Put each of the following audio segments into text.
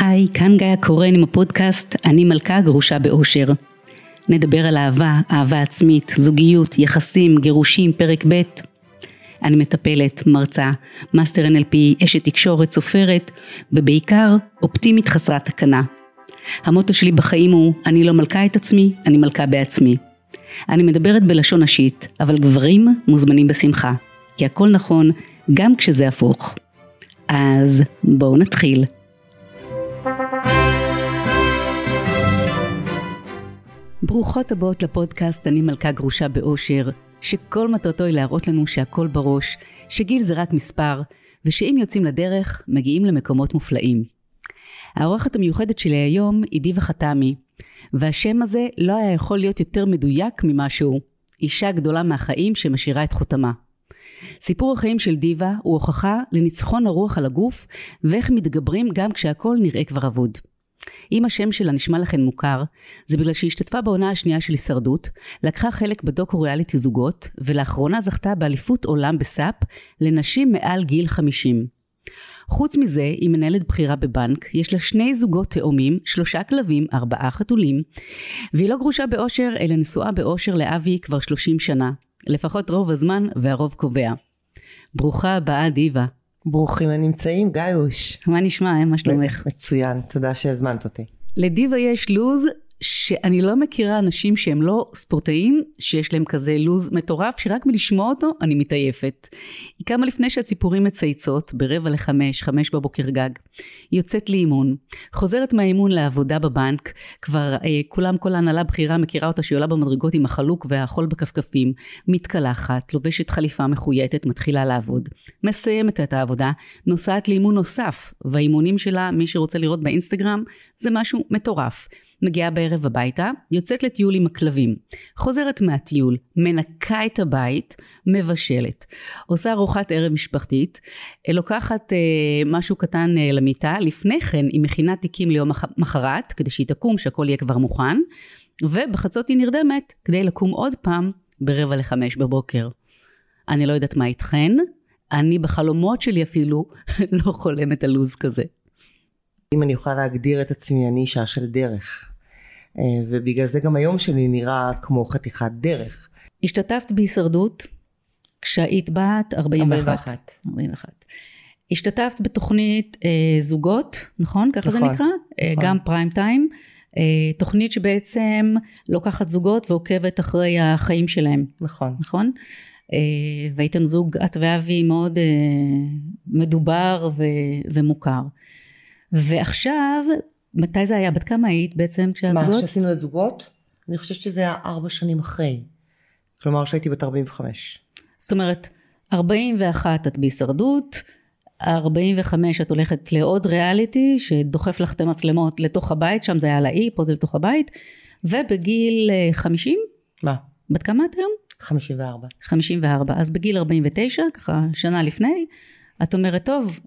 היי, כאן גאיה קורן עם הפודקאסט אני מלכה גרושה באושר. נדבר על אהבה, אהבה עצמית, זוגיות, יחסים, גירושים, פרק ב'. אני מטפלת, מרצה, מאסטר NLP, אשת תקשורת, סופרת, ובעיקר אופטימית חסרת תקנה. המוטו שלי בחיים הוא, אני לא מלכה את עצמי, אני מלכה בעצמי. אני מדברת בלשון נשית, אבל גברים מוזמנים בשמחה, כי הכל נכון גם כשזה הפוך. אז בואו נתחיל. ברוכות הבאות לפודקאסט אני מלכה גרושה באושר, שכל מטרתו היא להראות לנו שהכל בראש, שגיל זה רק מספר, ושאם יוצאים לדרך מגיעים למקומות מופלאים. האורחת המיוחדת שלי היום היא דיבה חתמי, והשם הזה לא היה יכול להיות יותר מדויק ממשהו, אישה גדולה מהחיים שמשאירה את חותמה. סיפור החיים של דיבה הוא הוכחה לניצחון הרוח על הגוף, ואיך מתגברים גם כשהכל נראה כבר אבוד. אם השם שלה נשמע לכן מוכר, זה בגלל שהשתתפה בעונה השנייה של הישרדות, לקחה חלק בדוקו ריאליטי זוגות, ולאחרונה זכתה באליפות עולם בסאפ לנשים מעל גיל 50. חוץ מזה, היא מנהלת בחירה בבנק, יש לה 2 זוגות תאומים, 3 כלבים, 4 חתולים, והיא לא גרושה באושר, אלא נשואה באושר לאבי כבר 30 שנה. לפחות רוב הזמן והרוב קובע. ברוכה הבאה דיבה. ברוכים הנמצאים, גאיוש. מה נשמע, מה שלומך? מצוין, תודה שהזמנת אותי. לדיבה יש לוז שאני לא מכירה אנשים שהם לא ספורטאים, שיש להם כזה לוז מטורף, שרק מלשמוע אותו אני מתעייפת. היא קמה לפני שהציפורים מצייצות, 4:45, 5 בבוקר גג. היא יוצאת לאימון, חוזרת מהאימון לעבודה בבנק, כבר כל ההנהלה בחירה מכירה אותה שהיא עולה במדרגות עם החלוק והחול בכפכפים, מתקלחת, לובשת חליפה מחוייתת, מתחילה לעבוד. מסיימת את העבודה, נוסעת לאימון נוסף, והאימונים שלה, מי שרוצה לראות באינסטגרם, זה משהו מטורף. מגיעה בערב הביתה, יוצאת לטיול עם הכלבים, חוזרת מהטיול, מנקה את הבית, מבשלת, עושה ארוחת ערב משפחתית, לוקחת משהו קטן למיטה, לפני כן היא מכינה תיקים ליום מחרת, כדי שהיא תקום שהכל יהיה כבר מוכן, ובחצות היא נרדמת, כדי לקום עוד פעם 4:45 בבוקר. אני לא יודעת מה איתכן, אני בחלומות שלי אפילו לא חולמת על לוז כזה. אם אני יכולה להגדיר את עצמי, אני אישה של דרך, ובגלל זה גם היום שלי נראה כמו חתיכת דרך. השתתפת בהישרדות כשהיית בת 41. השתתפת בתוכנית זוגות, נכון? ככה זה נקרא? גם פריים טיים, תוכנית שבעצם לוקחת זוגות ועוקבת אחרי החיים שלהם. נכון? והייתם זוג, את ואבי, מאוד מדובר ומוכר. ועכשיו, מתי זה היה? בת כמה היית בעצם כשהזוגות? מה, שעשינו את זוגות? אני חושבת שזה היה 4 שנים אחרי. כלומר, שהייתי בת 45. זאת אומרת, 41 את בהישרדות, 45 את הולכת לעוד ריאליטי, שדוחף לך את המצלמות לתוך הבית, שם זה היה לאי, פה זה לתוך הבית, ובגיל 50? מה? בת כמה את היום? 54. 54, אז בגיל 49, ככה שנה לפני, את אומרת, טוב,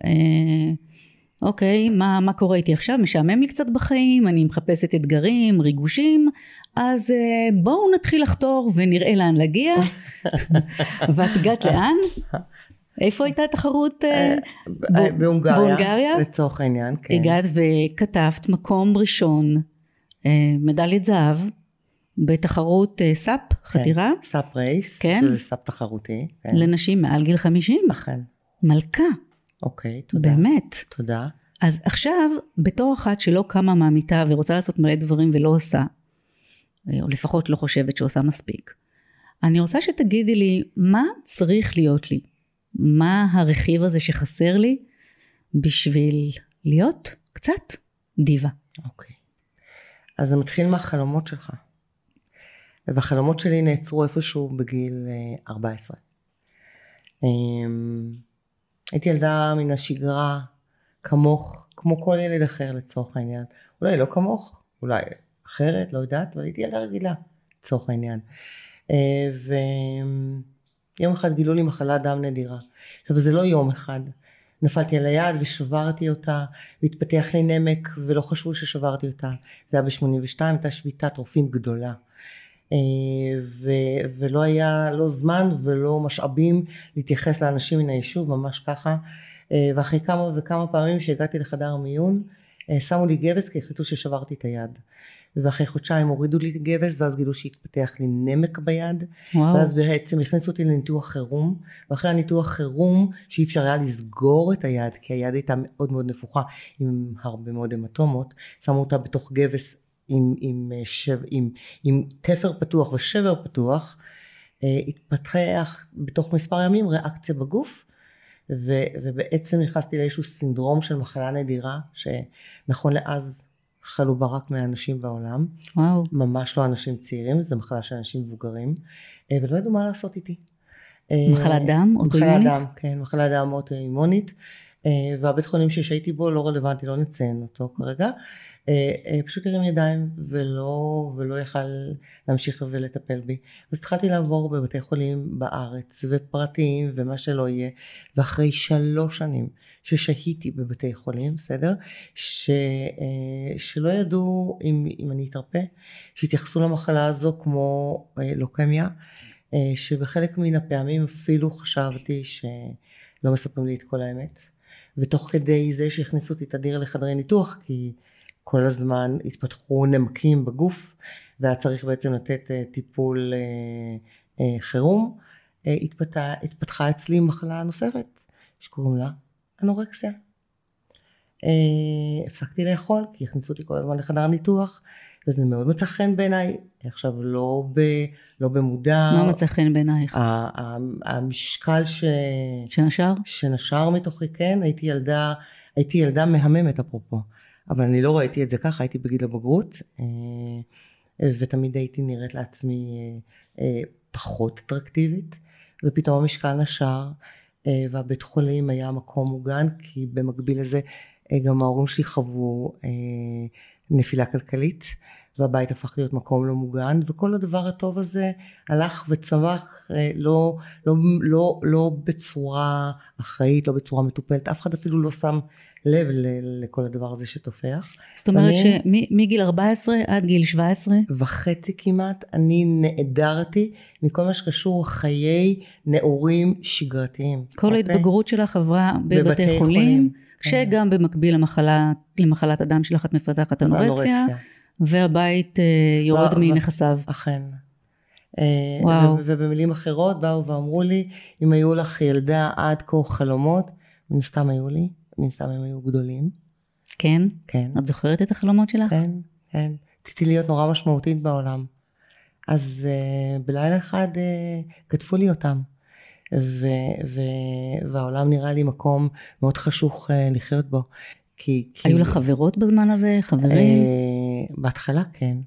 אוקיי, מה קורה איתי עכשיו? משעמם לי קצת בחיים, אני מחפשת אתגרים, ריגושים, אז בואו נתחיל לחתור ונראה לאן להגיע. ואת געת לאן? איפה הייתה התחרות? בהונגריה. לצורך העניין, כן. הגעת וכתבת מקום ראשון, מדליית זהב, בתחרות סאפ, חתירה. סאפ רייס, שזה סאפ תחרותי. לנשים מעל גיל 50. אכן. מלכה. אוקיי, תודה. באמת. תודה. אז עכשיו, בתור אחת שלא קמה מהמיטה ורוצה לעשות מלא דברים ולא עושה, או לפחות לא חושבת שעושה מספיק, אני רוצה שתגידי לי, מה צריך להיות לי? מה הרכיב הזה שחסר לי בשביל להיות קצת דיבה? אוקיי. אז זה מתחיל מהחלומות שלך. והחלומות שלי נעצרו איפשהו בגיל 14. הייתי ילדה מן השגרה, כמוך, כמו כל ילד אחר לצורך העניין. אולי לא כמוך, אולי אחרת, לא יודעת, אבל הייתי ילדה רגילה לצורך העניין. ויום אחד גילו לי מחלה דם נדירה. עכשיו זה לא יום אחד. נפלתי על היד ושברתי אותה, והתפתח לי נמק ולא חשבו ששברתי אותה. זה היה ב-82, הייתה שביתת רופאים גדולה. ולא היה לא זמן ולא משאבים להתייחס לאנשים מן היישוב, ממש ככה. ואחרי כמה וכמה פעמים שהגעתי לחדר מיון, שמו לי גבס כי החליטו ששברתי את היד, ואחרי חודשיים הורידו לי גבס, ואז גילו שהתפתח לי נמק ביד. וואו. ואז בעצם הכניסו אותי לניתוח חירום, ואחרי הניתוח חירום שאי אפשר היה לסגור את היד כי היד הייתה מאוד מאוד נפוחה עם הרבה מאוד המטומות, שמו אותה בתוך גבס עם תפר פתוח ושבר פתוח. התפתח בתוך מספר ימים ריאקציה בגוף, ובעצם נכנסתי לאיזשהו סינדרום של מחלה נדירה, שנכון לאז חלו בה רק מהאנשים בעולם. וואו. ממש לא אנשים צעירים, זה מחלה של אנשים מבוגרים, ולא ידעו מה לעשות איתי. מחלת דם אוטואימונית? כן, מחלת דם אוטואימונית, והבית חולים שהייתי בו לא רלוונטי, לא נציין אותו כרגע, פשוט הרים ידיים ולא יכל להמשיך ולטפל בי. אז התחלתי לעבור בבתי חולים בארץ ופרטיים ומה שלא יהיה, ואחרי 3 שנים ששהיתי בבתי חולים, בסדר? שלא ידעו אם אני אתרפא, שהתייחסו למחלה הזו כמו לוקמיה, שבחלק מן הפעמים אפילו חשבתי שלא מספרים לי את כל האמת, ותוך כדי זה שהכניסו אותי תדיר לחדרי ניתוח, כי כל הזמן התפתחו נמקים בגוף, והיה צריך בעצם לתת טיפול חירום. התפתחה אצלי מחלה נוספת, שקוראים לה אנורקסיה. הפסקתי לאכול, כי הכניסו אותי כל הזמן לחדר ניתוח, וזה מאוד מצא חן בעיניי. עכשיו לא במודע. מה מצא חן בעינייך? המשקל שנשר? שנשר מתוכי, כן. הייתי ילדה מהממת אפרופו. אבל אני לא ראיתי את זה ככה, הייתי בגיל הבגרות, ותמיד הייתי נראית לעצמי פחות אטרקטיבית, ופתאום המשקל נשר, והבית חולים היה מקום מוגן, כי במקביל לזה גם ההורים שלי חוו נפילה כלכלית, והבית הפך להיות מקום לא מוגן, וכל הדבר הטוב הזה הלך וצמח, לא בצורה אחראית, לא בצורה מטופלת, אף אחד אפילו לא שם לב לכל הדבר הזה שתופח. זאת אומרת שמגיל 14 עד גיל 17 וחצי כמעט, אני נעדרתי מכל מה שקשור חיי נעורים שגרתיים. כל ההתבגרות שלך עברה בבתי חולים, שגם במקביל למחלת הדם שלך את מפתחת אנורקסיה, והבית יורד מנכסיו. אכן. ובמילים אחרות באו ואמרו לי, אם היו לך ילדה עד כה חלומות, מן סתם היו לי. מן סתם הם היו גדולים. כן? כן. את זוכרת את החלומות שלך? כן, כן. רציתי להיות נורא משמעותית בעולם. אז בלילה אחד כתפו לי אותם. והעולם נראה לי מקום מאוד חשוך לחיות בו. היו לך חברות בזמן הזה? חברים? בהתחלה כן.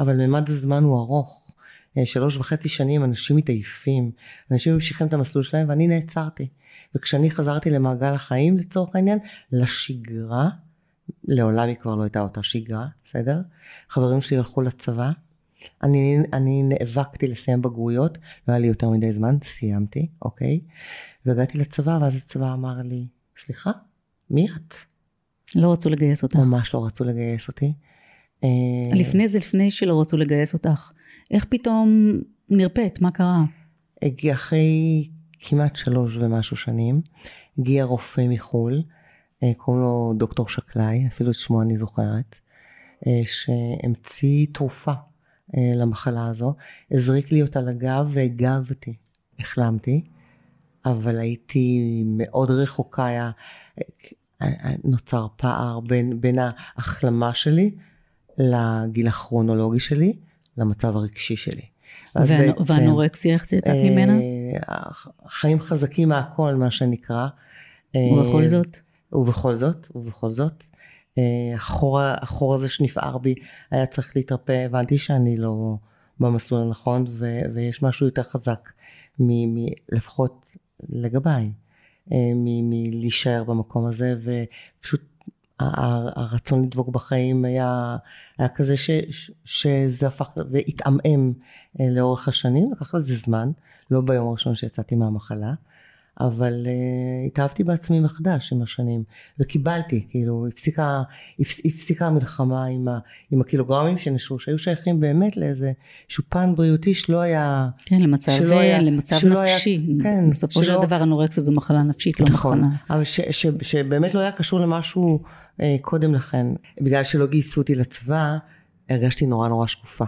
אבל ממד הזמן הוא ארוך. 3.5 שנים אנשים מתעייפים. אנשים ממשיכים את המסלול שלהם ואני נעצרתי. וכשאני חזרתי למעגל החיים, לצורך העניין, לשגרה, לעולם היא כבר לא הייתה אותה שגרה, בסדר? חברים שלי הלכו לצבא, אני נאבקתי לסיים בגרויות, לא היה לי יותר מדי זמן, סיימתי, אוקיי? והגעתי לצבא, ואז הצבא אמר לי, סליחה, מי את? לא רצו לגייס אותך. ממש לא רצו לגייס אותי. לפני שלא רצו לגייס אותך, איך פתאום נרפאת? מה קרה? הגיע אחרי כמעט 3 ומשהו שנים, הגיע רופא מחול, קוראים לו דוקטור שקלאי, אפילו את שמו אני זוכרת, שהמציא תרופה למחלה הזו, הזריק לי אותה לגב והגבתי, החלמתי, אבל הייתי מאוד רחוקה, נוצר פער בין ההחלמה שלי לגיל הכרונולוגי שלי, למצב הרגשי שלי. והאנורקסיה, איך יצאת ממנה? חיים חזקים מהכל, מה שנקרא. ובכל זאת? ובכל זאת. החור הזה שנפער בי, היה צריך להתרפא, הבנתי שאני לא במסלול הנכון, ויש משהו יותר חזק, לפחות לגביי, מלהישאר במקום הזה, ופשוט הרצון לדבוק בחיים היה כזה שזה הפך והתעמם לאורך השנים, לקח לזה זמן, לא ביום הראשון שיצאתי מהמחלה, אבל התאהבתי בעצמי מחדש עם השנים, וקיבלתי, כאילו, הפסיקה המלחמה עם הקילוגרמים שנשאו, שהיו שייכים באמת לאיזה שופן בריאותי שלא היה... כן, למצב נפשי. כן. בסופו של דבר אנורקסיה זו מחלה נפשית, לא מחלה. אבל שבאמת לא היה קשור למשהו קודם לכן. בגלל שלא גייסו אותי לצבא, הרגשתי נורא נורא שקופה.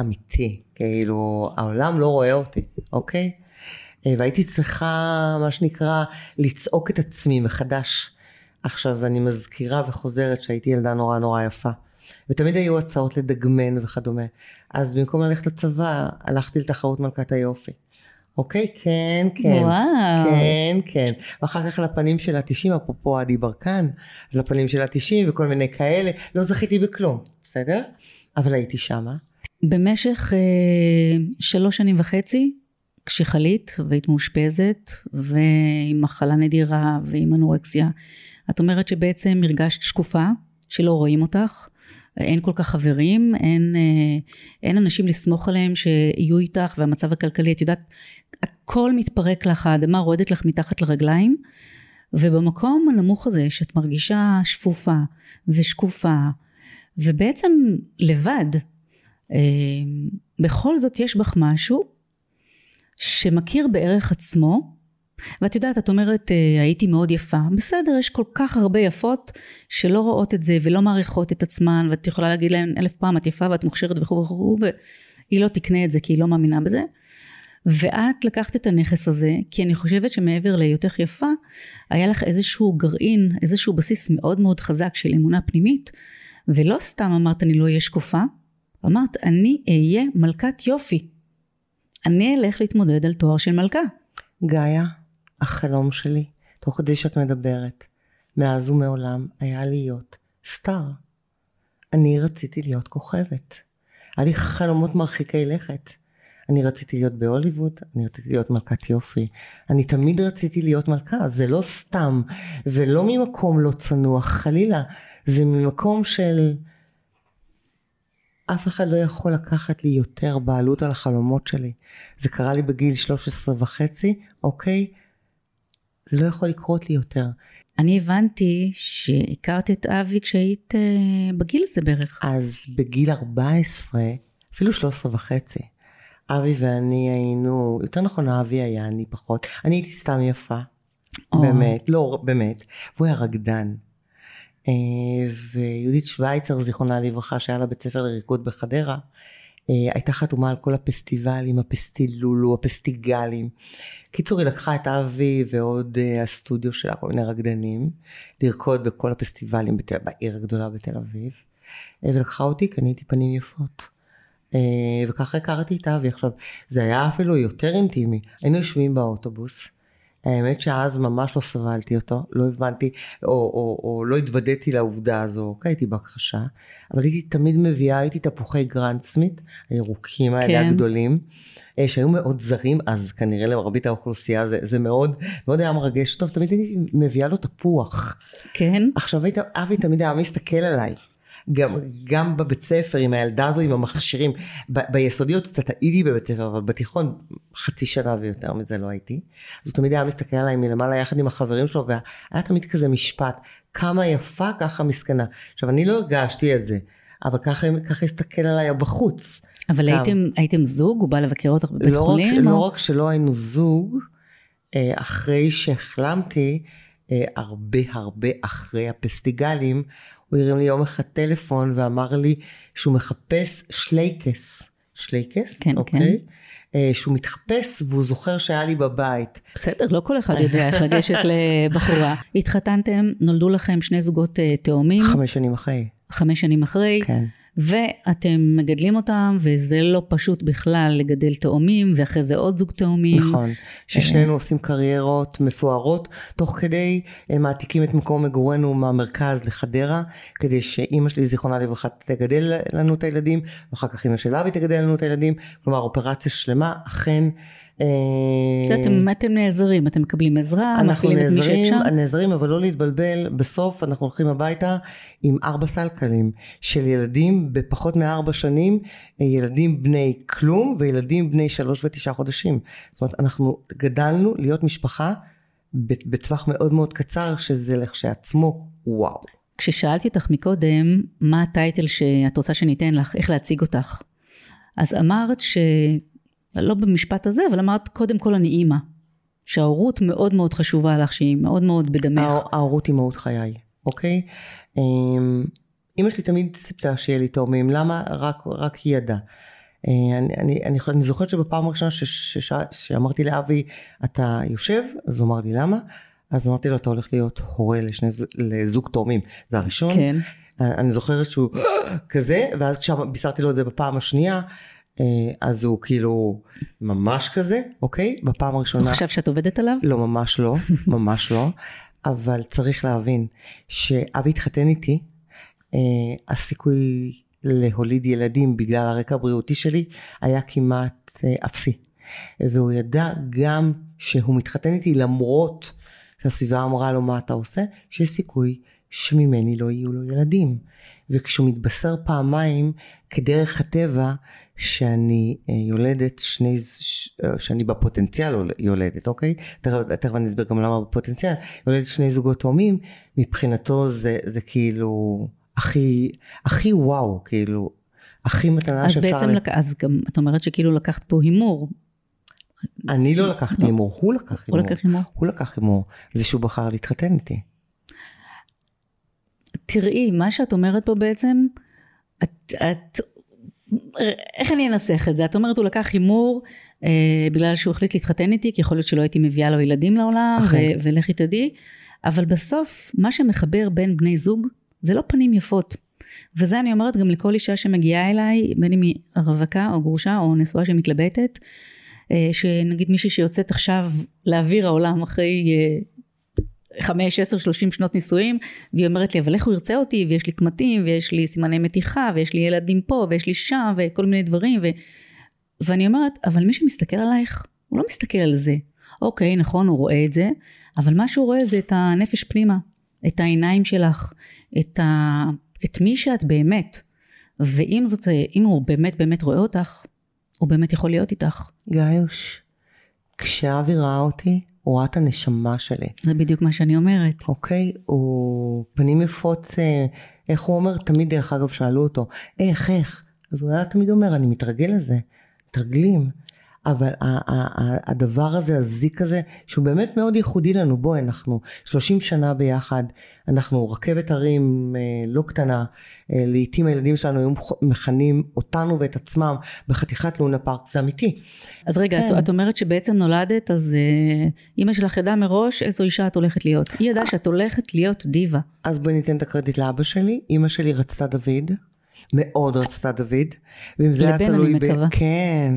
אמיתי, כאילו, העולם לא רואה אותי, אוקיי? והייתי צריכה, מה שנקרא, לצעוק את עצמי מחדש. עכשיו אני מזכירה וחוזרת שהייתי ילדה נורא נורא יפה. ותמיד היו הצעות לדגמן וכדומה. אז במקום ללכת לצבא, הלכתי לתחרות מלכת היופי. אוקיי, כן, כן. וואו. כן, כן. ואחר כך לפנים של ה-90, אפרופו עדי ברקן, אז לפנים של ה-90 וכל מיני כאלה, לא זכיתי בכלום, בסדר? אבל הייתי שמה. במשך 3.5 שנים, כשחלית והיית מאושפזת ועם מחלה נדירה ועם אנורקסיה, את אומרת שבעצם הרגשת שקופה, שלא רואים אותך, אין כל כך חברים, אין אנשים לסמוך עליהם שיהיו איתך, והמצב הכלכלי, את יודעת, הכל מתפרק לך, האדמה רועדת לך מתחת לרגליים, ובמקום הנמוך הזה שאת מרגישה שפופה ושקופה, ובעצם לבד, בכל זאת יש בך משהו, שמכיר בערך עצמו, ואת יודעת, את אומרת, הייתי מאוד יפה, בסדר, יש כל כך הרבה יפות, שלא רואות את זה, ולא מעריכות את עצמן, ואת יכולה להגיד להן 1000 פעם, את יפה, ואת מוכשרת וכו', והיא לא תקנה את זה, כי היא לא מאמינה בזה, ואת לקחת את הנכס הזה, כי אני חושבת שמעבר להיותך יפה, היה לך איזשהו גרעין, איזשהו בסיס מאוד מאוד חזק, של אמונה פנימית, ולא סתם אמרת, אני לא אהיה שקופה, אמרת, אני אהיה מלכת יופי, אני אלך להתמודד על תואר של מלכה. גאיה, החלום שלי, תוך כדי שאת מדברת, מאז ומעולם היה להיות סטאר. אני רציתי להיות כוכבת. היה לי חלומות מרחיקי לכת. אני רציתי להיות בהוליווד, אני רציתי להיות מלכת יופי. אני תמיד רציתי להיות מלכה, זה לא סתם, ולא ממקום לא צנוע, חלילה. זה ממקום של... אף אחד לא יכול לקחת לי יותר בעלות על החלומות שלי. זה קרה לי בגיל 13.5, אוקיי? זה לא יכול לקרות לי יותר. אני הבנתי שהכרת את אבי כשהיית בגיל הזה בערך. אז בגיל 14, אפילו 13.5, אבי ואני היינו, יותר נכון אבי היה, אני פחות. אני הייתי סתם יפה, באמת, לא באמת. והוא היה רקדן. ויהודית שוויצר, זיכרונה לברכה, שהיה לה בית ספר לריקוד בחדרה, הייתה חתומה על כל הפסטיבלים, הפסטילולו, הפסטיגלים. קיצור, היא לקחה את אבי ועוד הסטודיו שלה, כל מיני רקדנים, לרקוד בכל הפסטיבלים בעיר הגדולה בתל אביב, ולקחה אותי, קניתי פנים יפות. וככה הכרתי את אבי. עכשיו, זה היה אפילו יותר אינטימי. היינו יושבים באוטובוס, האמת שאז ממש לא סבלתי אותו, לא הבנתי, או לא התוודדתי לעובדה הזו, כי הייתי בהכחשה, אבל הייתי תמיד מביאה, הייתי תפוחי גרנד סמית, הירוקים האלה הגדולים, שהיו מאוד זרים, אז כנראה למרבית האוכלוסייה, זה מאוד, מאוד היה מרגש טוב, תמיד הייתי מביאה לו תפוח. כן. עכשיו אבי תמיד היה מסתכל עליי, גם בבית ספר, עם הילדה הזו, עם המכשירים, ביסודיות קצת הייתי בבית ספר, אבל בתיכון 0.5 שנה ויותר מזה לא הייתי, אז הוא תמיד היה מסתכל עליי מלמעלה יחד עם החברים שלו, והיה תמיד כזה משפט, כמה יפה ככה מסכנה, עכשיו אני לא הרגשתי את זה, אבל ככה הסתכל עליי בחוץ. אבל הייתם זוג, הוא בא לבקר אותך בבית חולים? לא רק שלא היינו זוג, אחרי שהחלמתי, הרבה הרבה אחרי הפסטיגלים, הוא הרים לי יום אחד טלפון ואמר לי שהוא מחפש שלייקס. שלייקס? כן, אוקיי. כן. שהוא מתחפש והוא זוכר שהיה לי בבית. בסדר, לא כל אחד יודע איך לגשת לבחורה. התחתנתם, נולדו לכם 2 זוגות תאומים. 5 שנים אחרי. 5 שנים אחרי. כן. ואתם מגדלים אותם, וזה לא פשוט בכלל לגדל תאומים, ואחרי זה עוד זוג תאומים. נכון, ששנינו עושים קריירות מפוארות, תוך כדי מעתיקים את מקום מגורנו מהמרכז לחדרה, כדי שאמא שלי זיכרונה לברכה תגדל לנו את הילדים, ואחר כך אמא של אבי תגדל לנו את הילדים, כלומר אופרציה שלמה, אכן אתם נעזרים, אתם מקבלים עזרה, אנחנו נעזרים, אבל לא להתבלבל, בסוף אנחנו הולכים הביתה עם 4 סלקלים של ילדים בפחות מ4 שנים, ילדים בני כלום וילדים בני 3 ו9 חודשים. זאת אומרת, אנחנו גדלנו להיות משפחה בטווח מאוד מאוד קצר, שזה לכשעצמו וואו. כששאלתי אותך מקודם מה הטייטל שאת רוצה שניתן לך, איך להציג אותך, אז אמרת ש... לא במשפט הזה, אבל אמרת, קודם כל אני אימא, שההורות מאוד מאוד חשובה לך, שהיא מאוד מאוד בדמך. ההורות היא מאוד חיי, אוקיי? אמא שלי תמיד סיפתה שיהיה לי תאומים, למה? רק היא ידעה. אני זוכרת שבפעם הראשונה שאמרתי לאבי, אתה יושב? אז הוא אמר לי, למה? אז אמרתי לו, אתה הולך להיות הורה לזוג תאומים. זה הראשון. כן. אני זוכרת שהוא כזה, ואז כשבישרתי לו את זה בפעם השנייה, אז הוא כאילו ממש כזה, אוקיי? בפעם הראשונה... הוא חשב שאת עובדת עליו? לא, ממש לא, ממש לא. אבל צריך להבין שאבי התחתן איתי, הסיכוי להוליד ילדים בגלל הרקע הבריאותי שלי היה כמעט אפסי. והוא ידע גם שהוא מתחתן איתי למרות שהסביבה אמרה לו מה אתה עושה, שיש סיכוי שממני לא יהיו לו ילדים. וכשהוא מתבשר פעמיים כדרך הטבע, שאני יולדת שאני בפוטנציאל יולדת, אוקיי? תכף אני אסביר גם למה בפוטנציאל, יולדת 2 זוגות תאומים, מבחינתו זה כאילו הכי וואו, כאילו, הכי מתנה שאפשר... אז גם את אומרת שכאילו לקחת פה הימור. אני לא לקחתי הימור, הוא לקח הימור. זה שהוא בחר להתחתן איתי. תראי, מה שאת אומרת פה בעצם, את... איך אני אנסח את זה? את אומרת, הוא לקח חימור בגלל שהוא החליט להתחתן איתי, כי יכול להיות שלא הייתי מביאה לו ילדים לעולם, ולכי תדעי, אבל בסוף, מה שמחבר בין בני זוג, זה לא פנים יפות. וזה אני אומרת גם לכל אישה שמגיעה אליי, בין אם היא רווקה או גרושה או נשואה שמתלבטת, שנגיד מישהי שיוצאת עכשיו לאוויר העולם אחרי 5, 10, 30 שנות נישואים, והיא אומרת לי, אבל איך הוא ירצה אותי, ויש לי קמטים, ויש לי סימני מתיחה, ויש לי ילדים פה, ויש לי שם, וכל מיני דברים, ואני אומרת, אבל מי שמסתכל עלייך, הוא לא מסתכל על זה. אוקיי, נכון, הוא רואה את זה, אבל מה שהוא רואה זה את הנפש פנימה, את העיניים שלך, את מי שאת באמת, ואם זאת, אם הוא באמת רואה אותך, הוא באמת יכול להיות איתך. גאיוש, כשאבי ראה אותי, הוא ראה את הנשמה שלי. זה בדיוק מה שאני אומרת. אוקיי, הוא פנים יפות, איך הוא אומר? תמיד דרך אגב שאלו אותו, איך? אז הוא היה תמיד אומר, אני מתרגל לזה, מתרגלים. אבל הדבר הזה, הזיק הזה, שהוא באמת מאוד ייחודי לנו, בואי, אנחנו 30 שנה ביחד, אנחנו רכבת הרים לא קטנה, לעתים הילדים שלנו היום מכנים אותנו ואת עצמם, בחתיכת לונה פארק, זה אמיתי. אז רגע, כן. את אומרת שבעצם נולדת, אז אמא שלך ידעה מראש, איזו אישה את הולכת להיות. היא ידעה שאת הולכת להיות דיבה. אז בואי ניתן את הקרדיט לאבא שלי, אמא שלי רצתה דוד, מאוד רצתה דוד, ואם זה היה תלוי כן.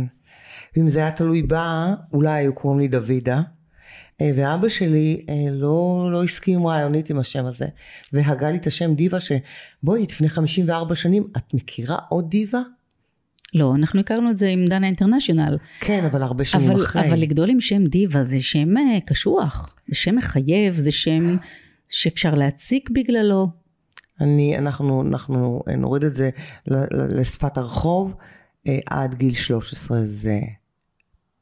ואם זה היה תלוי בה, אולי היו קוראים לי דוידה, ואבא שלי לא הסכים רעיונית עם השם הזה, והגה לי את השם דיבה, שבואי, לפני 54 שנים, את מכירה עוד דיבה? לא, אנחנו הכרנו את זה עם דנה אינטרנשיונל. כן, אבל הרבה שנים אחרי. אבל לגדול עם שם דיבה, זה שם קשוח, זה שם מחייב, זה שם שאפשר להציק בגללו. אנחנו נוריד את זה לשפת הרחוב, עד גיל 13 זה,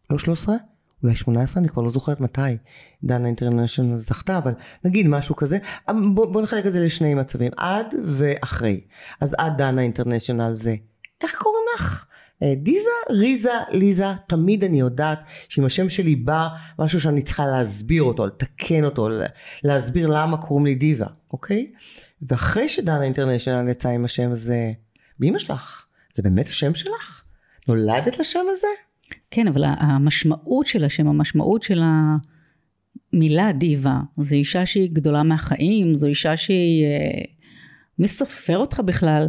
לא 13, אולי 18, אני כבר לא זוכרת מתי דנה אינטרנשיונל זכתה, אבל נגיד משהו כזה, בוא נחלק את זה לשני מצבים, עד ואחרי. אז עד דנה אינטרנשיונל זה, איך קוראים לך? דיזה, ריזה, ליזה, תמיד אני יודעת שאם השם שלי בא משהו שאני צריכה להסביר אותו, לתקן אותו, להסביר למה קוראים לי דיבה, אוקיי? ואחרי שדנה אינטרנשיונל יצא עם השם זה, באמא שלך. זה באמת השם שלך? נולדת לשם הזה? כן, אבל המשמעות של השם, המשמעות של המילה דיבה, זו אישה שהיא גדולה מהחיים, זו אישה שהיא מסופר אותך בכלל,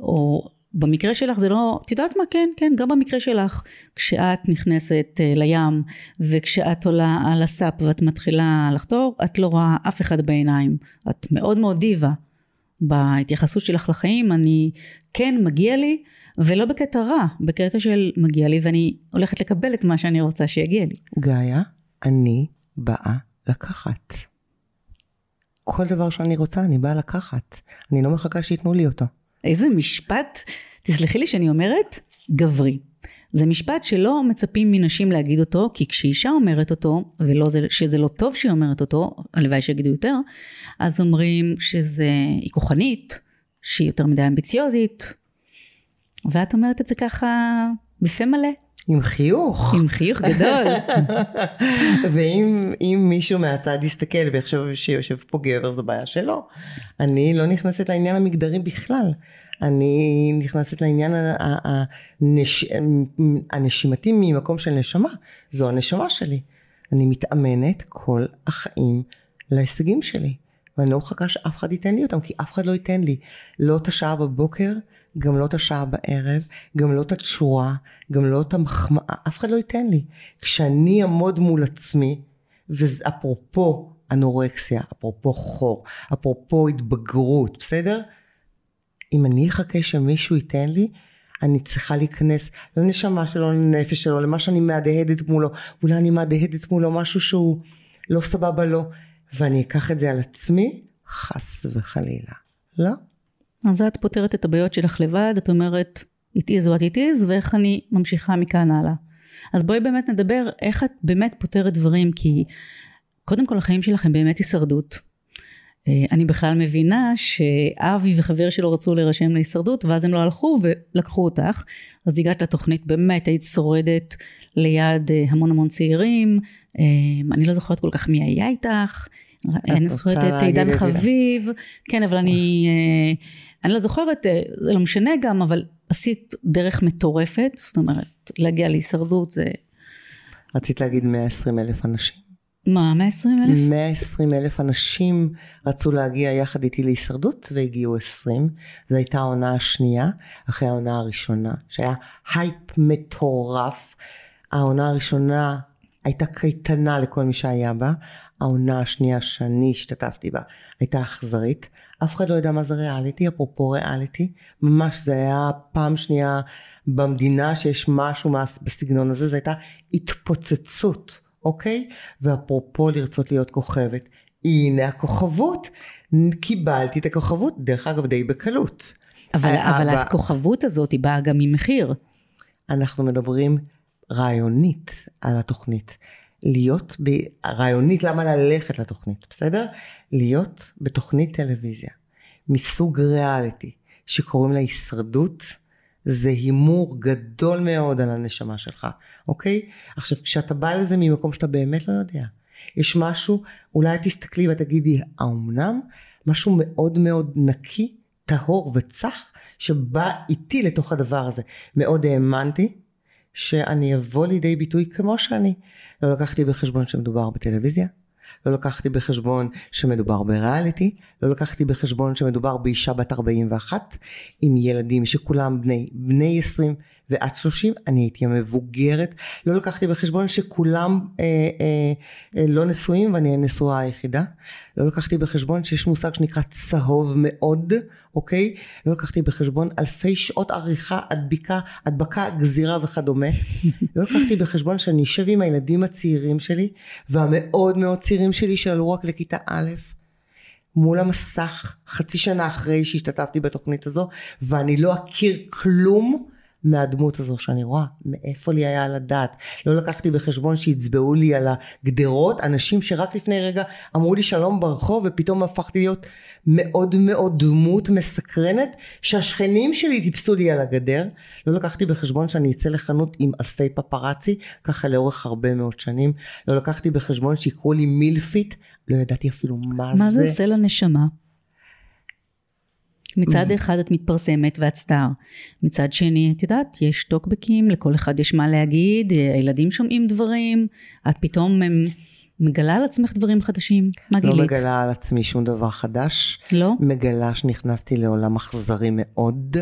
או במקרה שלך זה לא, תדעת מה, כן, גם במקרה שלך, כשאת נכנסת לים, וכשאת עולה על הסאפ ואת מתחילה לחתור, את לא רואה אף אחד בעיניים, את מאוד מאוד דיבה, בהתייחסות שלך לחיים, אני כן מגיע לי, ולא בקטע רע, בקטע של מגיע לי, ואני הולכת לקבל את מה שאני רוצה שיגיע לי. גאיה, אני באה לקחת. כל דבר שאני רוצה, אני באה לקחת. אני לא מחכה שיתנו לי אותו. איזה משפט, תסלחי לי שאני אומרת, גברי. זה משפט שלא מצפים מנשים להגיד אותו, כי כשאישה אומרת אותו, ולא שזה לא טוב שהיא אומרת אותו, הלוואי שיגידו יותר, אז אומרים שזה היא כוחנית, שהיא יותר מדי אמביציוזית, ואת אומרת את זה ככה בפה מלא. עם חיוך. עם חיוך גדול. ואם מישהו מהצד יסתכל ויחשב שיושב פה גבר, זו בעיה שלו. אני לא נכנסת לעניין המגדרי בכלל. אני נכנסת לעניין הנשימתי ממקום של נשמה. זו הנשמה שלי. אני מתאמנת כל החיים להישגים שלי. ואני לא מחכה שאף אחד ייתן לי אותם, כי אף אחד לא ייתן לי. לא את השעה בבוקר, גם לא את השעה בערב, גם לא את התשורה, גם לא את המחמאה, אף אחד לא ייתן לי. כשאני עמוד מול עצמי, ואפרופו אנורקסיה, אפרופו חור, אפרופו התבגרות, בסדר? אם אני אחכה שמישהו ייתן לי, אני צריכה להיכנס לנשמה שלו, לנפש שלו, למה שאני מהדהדת מולו, אולי אני מהדהדת מולו משהו שהוא לא סבבה לו, ואני אקח את זה על עצמי, חס וחלילה. לא? אז את פותרת את הבעיות שלך לבד, את אומרת, it is what it is, ואיך אני ממשיכה מכאן הלאה. אז בואי באמת נדבר, איך את באמת פותרת דברים, כי קודם כל החיים שלכם באמת הישרדות. אני בכלל מבינה שאבי וחבר שלו רצו להירשם להישרדות, ואז הם לא הלכו ולקחו אותך. אז הגעת לתוכנית, באמת היית שורדת ליד המון המון צעירים, אני לא זוכרת כל כך מי היה איתך, אני זוכרת את עידן חביב, כן, אבל אני לא זוכרת, זה לא משנה גם, אבל עשית דרך מטורפת, זאת אומרת, להגיע להישרדות זה... רצית להגיד 120,000 אנשים. מה, 120,000? 120,000 אנשים רצו להגיע יחד איתי להישרדות, והגיעו 20. זו הייתה העונה השנייה, אחרי העונה הראשונה, שהיה הייפ מטורף. העונה הראשונה הייתה קייטנה לכל מי שהיה בה, העונה השנייה שאני השתתפתי בה הייתה אכזרית, אף אחד לא ידע מה זה ריאליטי, אפרופו ריאליטי, ממש זה היה פעם שנייה במדינה שיש משהו בסגנון הזה, זה הייתה התפוצצות, אוקיי? ואפרופו לרצות להיות כוכבת, הנה הכוכבות, קיבלתי את הכוכבות, דרך אגב די בקלות. אבל הכוכבות הזאת היא באה גם ממחיר. אנחנו מדברים רעיונית על התוכנית. להיות ברעיונית, למה ללכת לתוכנית, בסדר? להיות בתוכנית טלוויזיה, מסוג ריאליטי, שקוראים לה הישרדות, זה הימור גדול מאוד על הנשמה שלך, אוקיי? עכשיו, כשאתה בא לזה ממקום שאתה באמת לא יודע, יש משהו, אולי תסתכלי ותגידי, האומנם, משהו מאוד מאוד נקי, טהור וצח, שבא איתי לתוך הדבר הזה. מאוד האמנתי, שאני אבוא לידי ביטוי כמו שאני. לא לקחתי בחשבון שמדובר בטלוויזיה, לא לקחתי בחשבון שמדובר בריאליטי, לא לקחתי בחשבון שמדובר באישה בת 41, עם ילדים שכולם בני 20 ועד 30, אני הייתי המבוגרת, לא לקחתי בחשבון שכולם לא נשואים ואני הנשואה היחידה, לא לקחתי בחשבון שיש מושג שנקרא צהוב מאוד, אוקיי? לא לקחתי בחשבון אלפי שעות עריכה, הדבקה, גזירה וכדומה, לא לקחתי בחשבון שאני אשב עם הילדים הצעירים שלי, והמאוד מאוד צעירים שלי שעלו רק לכיתה א', מול המסך, חצי שנה אחרי שהשתתפתי בתוכנית הזו, ואני לא אכיר כלום, מהדמות הזו שאני רואה, מאיפה לי היה לדעת, לא לקחתי בחשבון שהצבעו לי על הגדרות, אנשים שרק לפני רגע אמרו לי שלום ברחוב, ופתאום הפכתי להיות מאוד מאוד דמות מסקרנת, שהשכנים שלי טיפסו לי על הגדר, לא לקחתי בחשבון שאני אצא לחנות עם אלפי פפרצי, ככה לאורך הרבה מאוד שנים, לא לקחתי בחשבון שיקרו לי מילפית, לא ידעתי אפילו מה זה. מה זה עושה לנשמה? מצד אחד את מתפרסמת ואת סטאר, מצד שני את יודעת יש טוקבקים, לכל אחד יש מה להגיד, הילדים שומעים דברים, את פתאום מגלה על עצמך דברים חדשים, מה גילית? לא מגלה על עצמי שום דבר חדש, לא? מגלה שנכנסתי לעולם אכזרי מאוד.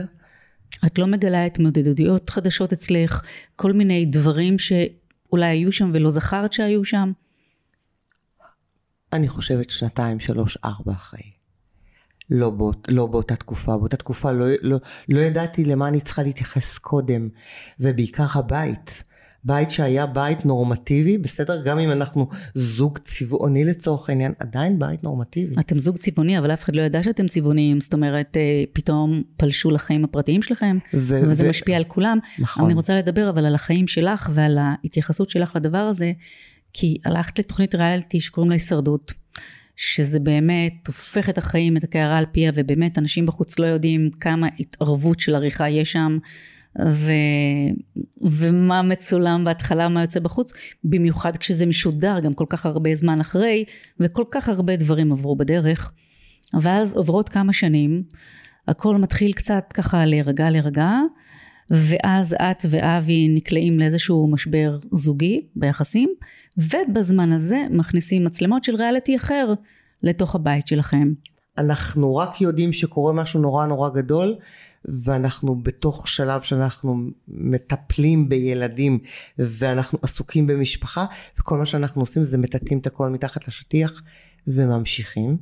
את לא מגלה את התמודדויות חדשות אצלך, כל מיני דברים שאולי היו שם ולא זכרת שהיו שם? אני חושבת 2, 3, 4 אחרי. לא באותה תקופה. באותה תקופה לא ידעתי למה אני צריכה להתייחס קודם, ובעיקר הבית. בית שהיה בית נורמטיבי, בסדר, גם אם אנחנו זוג צבעוני לצורך העניין, עדיין בית נורמטיבי. אתם זוג צבעוני, אבל אף אחד לא ידע שאתם צבעוניים, זאת אומרת, פתאום פלשו לחיים הפרטיים שלכם, וזה משפיע על כולם. נכון. אני רוצה לדבר אבל על החיים שלך, ועל ההתייחסות שלך לדבר הזה, כי הלכת לתוכנית ריאליטי שקוראים לה הישרדות, שזה באמת הופך את החיים, את הקערה על פיה, ובאמת אנשים בחוץ לא יודעים כמה התערבות של עריכה יש שם, ומה מצולם בהתחלה, מה יוצא בחוץ, במיוחד כשזה משודר גם כל כך הרבה זמן אחרי, וכל כך הרבה דברים עברו בדרך, ואז עוברות כמה שנים, הכל מתחיל קצת ככה להירגע, ואז את ואבי נקלעים לאיזשהו משבר זוגי ביחסים, ובזמן הזה מכניסים מצלמות של ריאליטי אחר לתוך הבית שלכם. אנחנו רק יודעים שקורה משהו נורא נורא גדול, ואנחנו בתוך שלב שאנחנו מטפלים בילדים, ואנחנו עסוקים במשפחה, וכל מה שאנחנו עושים זה מטאטים את הכל מתחת לשטיח, וממשיכים.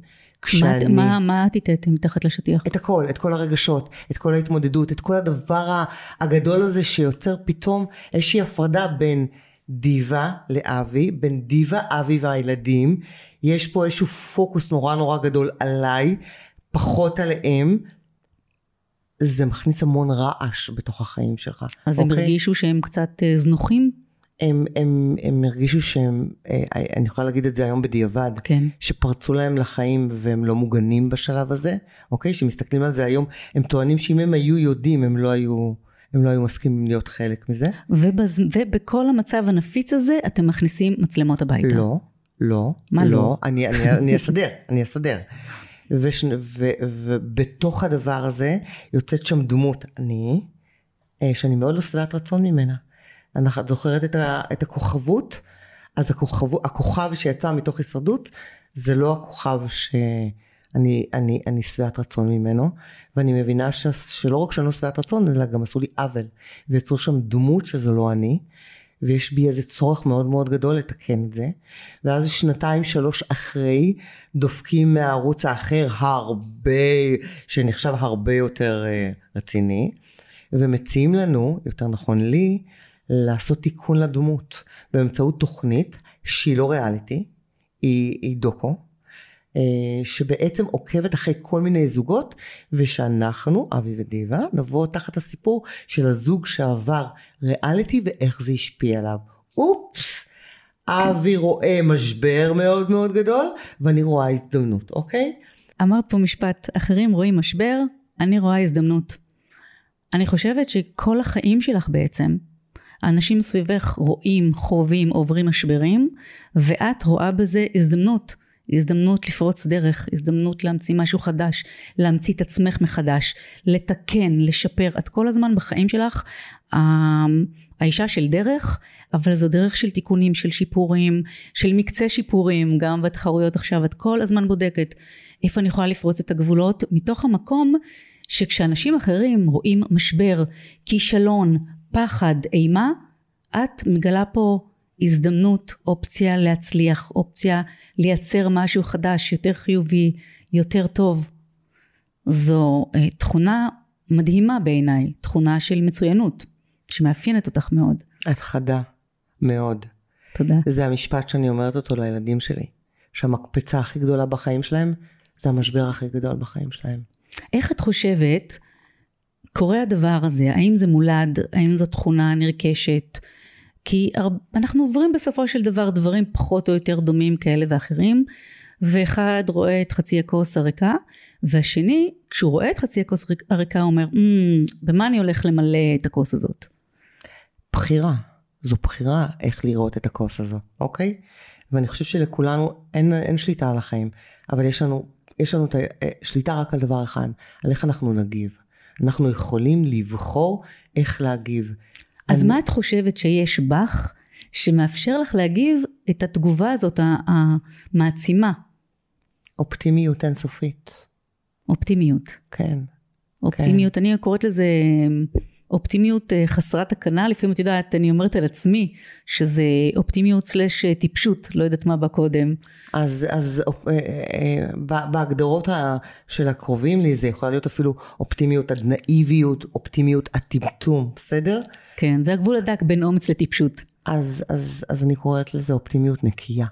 מה תיתתם מתחת לשטיח? את הכל, את כל הרגשות, את כל ההתמודדות, את כל הדבר הגדול הזה שיוצר פתאום איזושהי הפרדה בין דיווה לאבי, בין דיווה, אבי והילדים. יש פה איזשהו פוקוס נורא נורא גדול עליי, פחות עליהם. זה מכניס המון רעש בתוך החיים שלך. אז הם הרגישו שהם קצת זנוחים? הם הרגישו שהם, אני יכולה להגיד את זה היום בדיעבד, שפרצו להם לחיים והם לא מוגנים בשלב הזה, אוקיי? שמסתכלים על זה היום, הם טוענים שאם הם היו יודעים, הם לא היו מסכימים להיות חלק מזה. ובכל המצב הנפיץ הזה, אתם מכניסים מצלמות הביתה. לא. אני אסדר. ובתוך הדבר הזה יוצאת שם דמות אני, שאני מאוד לא שבעת רצון ממנה. אני זוכרת את הכוכבות, אז הכוכב שיצא מתוך הישרדות, זה לא הכוכב שאני שבעת רצון ממנו, ואני מבינה שלא רק שאני לא שבעת רצון, אלא גם עשו לי עוול, ויצרו שם דמות שזו לא אני, ויש בי איזה צורך מאוד מאוד גדול לתקן את זה, ואז 2-3 אחרי דופקים מהערוץ האחר שנחשב הרבה יותר רציני, ומציעים לנו, יותר נכון לי, לעשות תיקון לדמות, באמצעות תוכנית שהיא לא ריאליטי, היא דוקו, שבעצם עוקבת אחרי כל מיני זוגות, ושאנחנו, אבי ודיבה, נבוא תחת הסיפור של הזוג שעבר ריאליטי, ואיך זה השפיע עליו. אופס, אבי רואה משבר מאוד מאוד גדול, ואני רואה הזדמנות, אוקיי? אמרת פה משפט, אחרים רואים משבר, אני רואה הזדמנות. אני חושבת שכל החיים שלך בעצם, אנשים סביבך רואים, חווים, עוברים משברים, ואת רואה בזה הזדמנות. הזדמנות לפרוץ דרך, הזדמנות להמציא משהו חדש, להמציא את עצמך מחדש, לתקן, לשפר. את כל הזמן בחיים שלך, האישה של דרך, אבל זו דרך של תיקונים, של שיפורים, של מקצה שיפורים, גם בתחרויות עכשיו, את כל הזמן בודקת, איפה אני יכולה לפרוץ את הגבולות, מתוך המקום שכשאנשים אחרים רואים משבר, כישלון, פחד, אימה, את מגלה פה הזדמנות, אופציה להצליח, אופציה לייצר משהו חדש, יותר חיובי, יותר טוב. זו תכונה מדהימה בעיניי, תכונה של מצוינות, שמאפיינת אותך מאוד. את חדה, מאוד. תודה. זה המשפט שאני אומרת אותו לילדים שלי, שהמקפצה הכי גדולה בחיים שלהם, זה המשבר הכי גדול בחיים שלהם. איך את חושבת, קורה הדבר הזה, האם זה מולד, האם זו תכונה נרכשת, כי אנחנו עוברים בסופו של דבר דברים פחות או יותר דומים כאלה ואחרים, ואחד רואה את חצי הכוס הריקה, והשני, כשהוא רואה את חצי הכוס הריקה, הוא אומר, במה אני הולך למלא את הכוס הזאת? בחירה. זו בחירה איך לראות את הכוס הזו, אוקיי? ואני חושב שלכולנו אין שליטה על החיים, אבל יש לנו שליטה רק על דבר אחד, על איך אנחנו נגיב. אנחנו יכולים לבחור איך להגיב. אז מה את חושבת שיש בך שמאפשר לך להגיב את התגובה הזאת המעצימה? אופטימיות אינסופית. אופטימיות. כן. אופטימיות, אני קוראת לזה אופטימיות חסרת תקנה, לפעמים את יודעת, אני אומרת על עצמי, שזה אופטימיות סלש טיפשות, לא יודעת מה בא קודם. אז בהגדרות של הקרובים לי, זה יכולה להיות אפילו אופטימיות עד נאיביות, אופטימיות עד טמטום, בסדר? כן, זה הגבול הדק בין אומץ לטיפשות. אז אני קוראת לזה אופטימיות נקייה.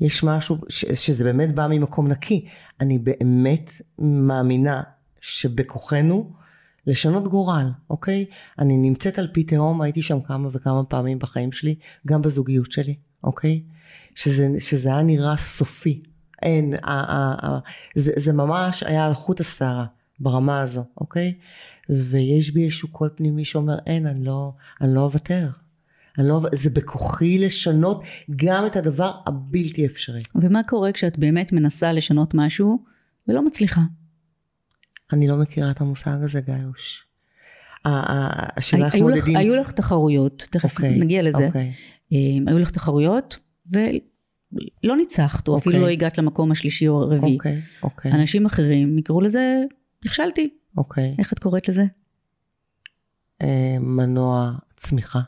יש משהו שזה באמת בא ממקום נקי. אני באמת מאמינה שבכוחנו לשנות גורל, אוקיי? אני נמצאת על פי תהום, הייתי שם כמה וכמה פעמים בחיים שלי, גם בזוגיות שלי, אוקיי? שזה היה נראה סופי. אין, זה ממש היה על חוט השערה, ברמה הזו, אוקיי? ויש בי איזשהו קול פנימי שאומר, אין, אני לא אוותר. זה בכוחי לשנות גם את הדבר הבלתי אפשרי. ומה קורה כשאת באמת מנסה לשנות משהו ולא מצליחה? אני לא מכירה את המושג הזה, גיוש. היו לך תחרויות, תכף נגיע לזה. היו לך תחרויות ולא ניצחת, או אפילו לא הגעת למקום השלישי או הרביעי. אנשים אחרים יקראו לזה, נכשלתי. איך את קוראת לזה? מנוע צמיחה.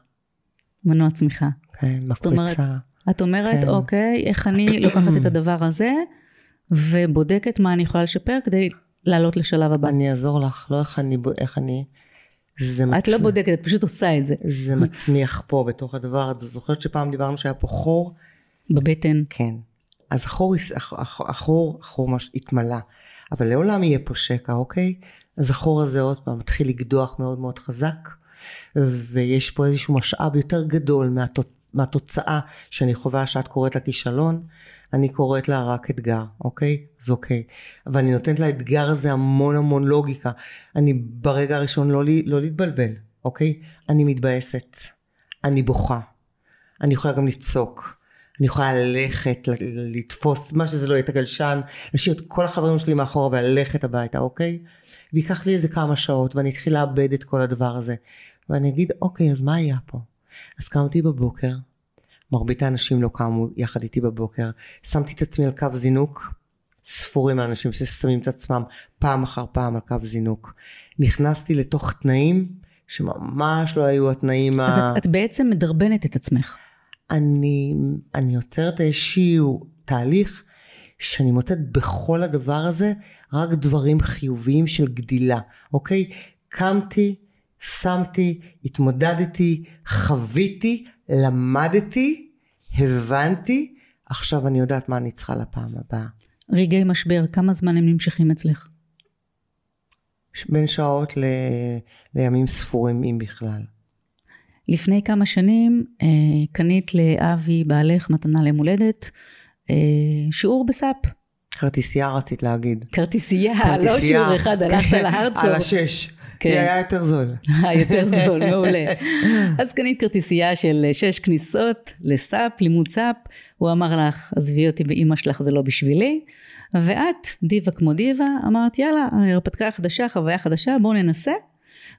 מנוע צמיחה. כן, מקפצה. את אומרת, אוקיי, איך אני לוקחת את הדבר הזה, ובודקת מה אני יכולה לשפר, כדי לעלות לשלב הבא. אני אעזור לך, לא איך אני, זה מצמיח. את לא בודקת, את פשוט עושה את זה. זה מצמיח פה, בתוך הדבר, את זוכרת שפעם דיברנו שהיה פה חור. בבטן. כן. אז החור התמלא, אבל לעולם יהיה פה שקע, אוקיי? אז החור הזה עוד פעם מתחיל לקדוח מאוד מאוד חזק, ויש פה איזשהו משאב יותר גדול מהתוצאה שאני חווה שאת קוראת לה כישלון, אני קוראת לה רק אתגר, אוקיי? אז אוקיי. אבל אני נותנת לאתגר הזה המון המון לוגיקה. אני ברגע הראשון לא להתבלבל, אוקיי? אני מתבאסת, אני בוכה, אני יכולה גם לצוק, אני יכולה ללכת, לתפוס מה שזה לא יהיה, את הגלשן, להשאיר את כל החברים שלי מאחורה וללכת הביתה, אוקיי? ויקח לי איזה כמה שעות ואני אתחיל לאבד את כל הדבר הזה. ואני אגיד, אוקיי, אז מה היה פה? אז קמתי בבוקר, מרבית האנשים לא קמו יחד איתי בבוקר, שמתי את עצמי על קו זינוק, ספורים האנשים ששמים את עצמם פעם אחר פעם על קו זינוק. נכנסתי לתוך תנאים שממש לא היו התנאים. אז את בעצם מדרבנת את עצמך. אני יוצרת איזשהו תהליך שאני מוצאת בכל הדבר הזה, רק דברים חיוביים של גדילה, אוקיי? קמתי, שמתי, התמודדתי, חוויתי, למדתי, הבנתי, עכשיו אני יודעת מה אני צריכה לפעם הבאה. רגעי משבר, כמה זמן הם נמשכים אצלך? בין שעות לימים ספורים, אם בכלל. לפני כמה שנים קנית לאבי בעלך מתנה למולדת, שיעור בסאפ. כרטיסייה רצית להגיד. כרטיסייה, לא שיעור אחד, הלכת להרדקור. על השש. היה יותר זול. היה יותר זול, מעולה. אז קנית כרטיסייה של 6 כניסות לסאפ, לימוד סאפ. הוא אמר לך, עזבי אותי באמא שלך, זה לא בשבילי. ואת, דיבה כמו דיבה, אמרת, יאללה, הרפתקה חדשה, חוויה חדשה, בואו ננסה.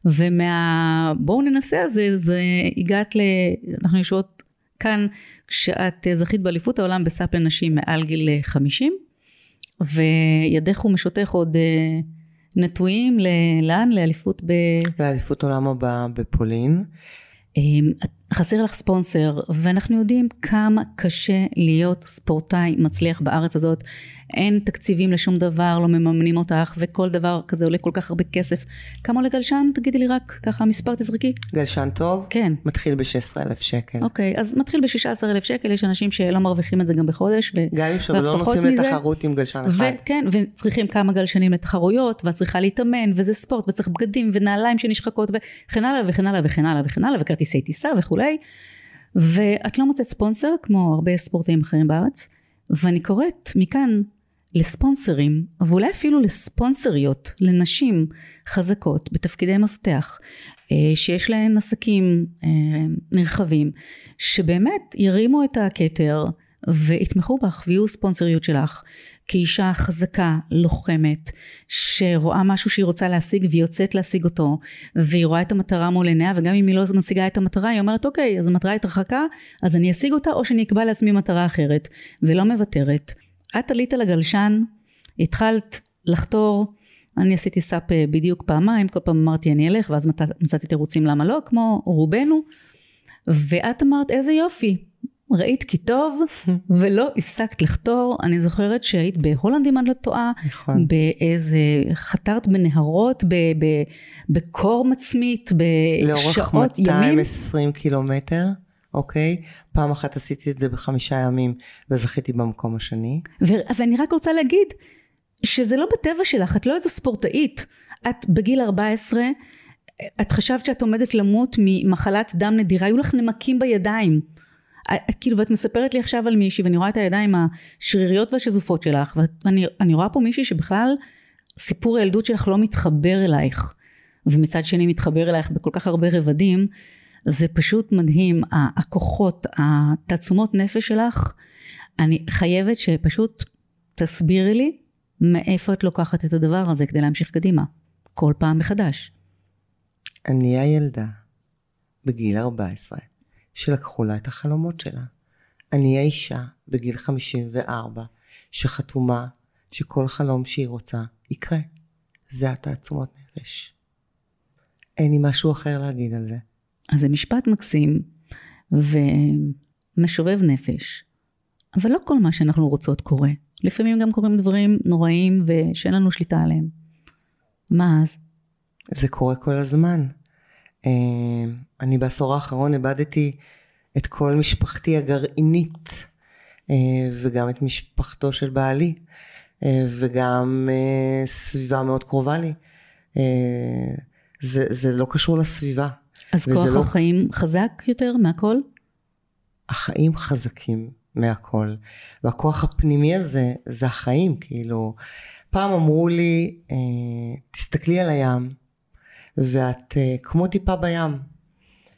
ובואו ננסה הזה, זה הגעת ל... אנחנו יושבות כאן, כשאת זכית באליפות העולם בסאפ לנשים מעל גיל 50, וידך ומשותך עוד... נטויים לאן? לאליפות ב... לאליפות עולם הבא בפולין. חסר לך ספונסר, ואנחנו יודעים כמה קשה להיות ספורטאי מצליח בארץ הזאת. אין תקציבים לשום דבר, לא מממנים אותך, וכל דבר כזה עולה כל כך הרבה כסף. כמה עולה גלשן? תגידי לי רק ככה מספר תזרקי. גלשן טוב? כן. מתחיל ב16,000 שקל. אוקיי, אז מתחיל ב16,000 שקל, יש אנשים שלא מרוויחים את זה גם בחודש. גם שלא לא נוסעים לתחרות עם גלשן אחד. כן, וצריכים כמה גלשנים לתחרויות, ואת צריכה להתאמן, וזה ספורט, וצריך בגדים ונעליים שנשחקות, וכן הלאה וכן הלאה וכן הלאה וכן הלאה, וכרטיסי טיסה וכולי. ואת לא מוצאת ספונסר, כמו הרבה ספורטאים אחרים בארץ. ואני קוראת מכאן לספונסרים, ואולי אפילו לספונסריות, לנשים חזקות בתפקידי מפתח, שיש להן עסקים נרחבים, שבאמת ירימו את הכתר ויתמכו בך, ויהיו ספונסריות שלך, כאישה חזקה, לוחמת, שרואה משהו שהיא רוצה להשיג, והיא יוצאת להשיג אותו, והיא רואה את המטרה מול עיניה, וגם אם היא לא משיגה את המטרה, היא אומרת, אוקיי, אז המטרה התרחקה, אז אני אשיג אותה, או שאני אקבע לעצמי מטרה אחרת, ולא מוותרת. את עלית על הגלשן, התחלת לחתור, אני עשיתי סאפ בדיוק פעמיים, כל פעם אמרתי אני אלך, ואז מצאתי תירוצים למה לא, כמו רובנו, ואת אמרת איזה יופי, ראית כי טוב, ולא הפסקת לחתור. אני זוכרת שהיית בהולנד, אם אני לא טועה, נכון. באיזה, חתרת בנהרות, בקור מצמית, בשעות ימים. לאורך 220 קילומטר, אוקיי? פעם אחת עשיתי את זה ב5 ימים, וזכיתי במקום השני. ואני רק רוצה להגיד, שזה לא בטבע שלך, את לא איזו ספורטאית. את בגיל 14, את חשבת שאת עומדת למות ממחלת דם נדירה, היו לך נמקים בידיים. כאילו, ואת מספרת לי עכשיו על מישהי, ואני רואה את הידיים השריריות והשזופות שלך, ואני רואה פה מישהי שבכלל סיפור הילדות שלך לא מתחבר אלייך, ומצד שני מתחבר אלייך בכל כך הרבה רבדים. זה פשוט מדהים, הכוחות, התעצומות נפש שלך. אני חייבת שפשוט תסבירי לי מאיפה את לוקחת את הדבר הזה כדי להמשיך קדימה, כל פעם מחדש. אני הילדה בגיל 14 שלקחו לה את החלומות שלה. אני האישה בגיל 54 שחתומה שכל חלום שהיא רוצה יקרה. זה התעצומות נפש. אין לי משהו אחר להגיד על זה. אז זה משפט מקסים ומשובב נפש. אבל לא כל מה שאנחנו רוצות קורה. לפעמים גם קוראים דברים נוראים ושאין לנו שליטה עליהם. מה אז? זה קורה כל הזמן. אני בעשור האחרון הבדתי את כל משפחתי הגרעינית, וגם את משפחתו של בעלי, וגם סביבה מאוד קרובה לי. זה לא קשור לסביבה. אז כוח החיים חזק יותר מהכל? החיים חזקים מהכל. והכוח הפנימי הזה, זה החיים, כאילו. פעם אמרו לי, תסתכלי על הים, ואת כמו טיפה בים,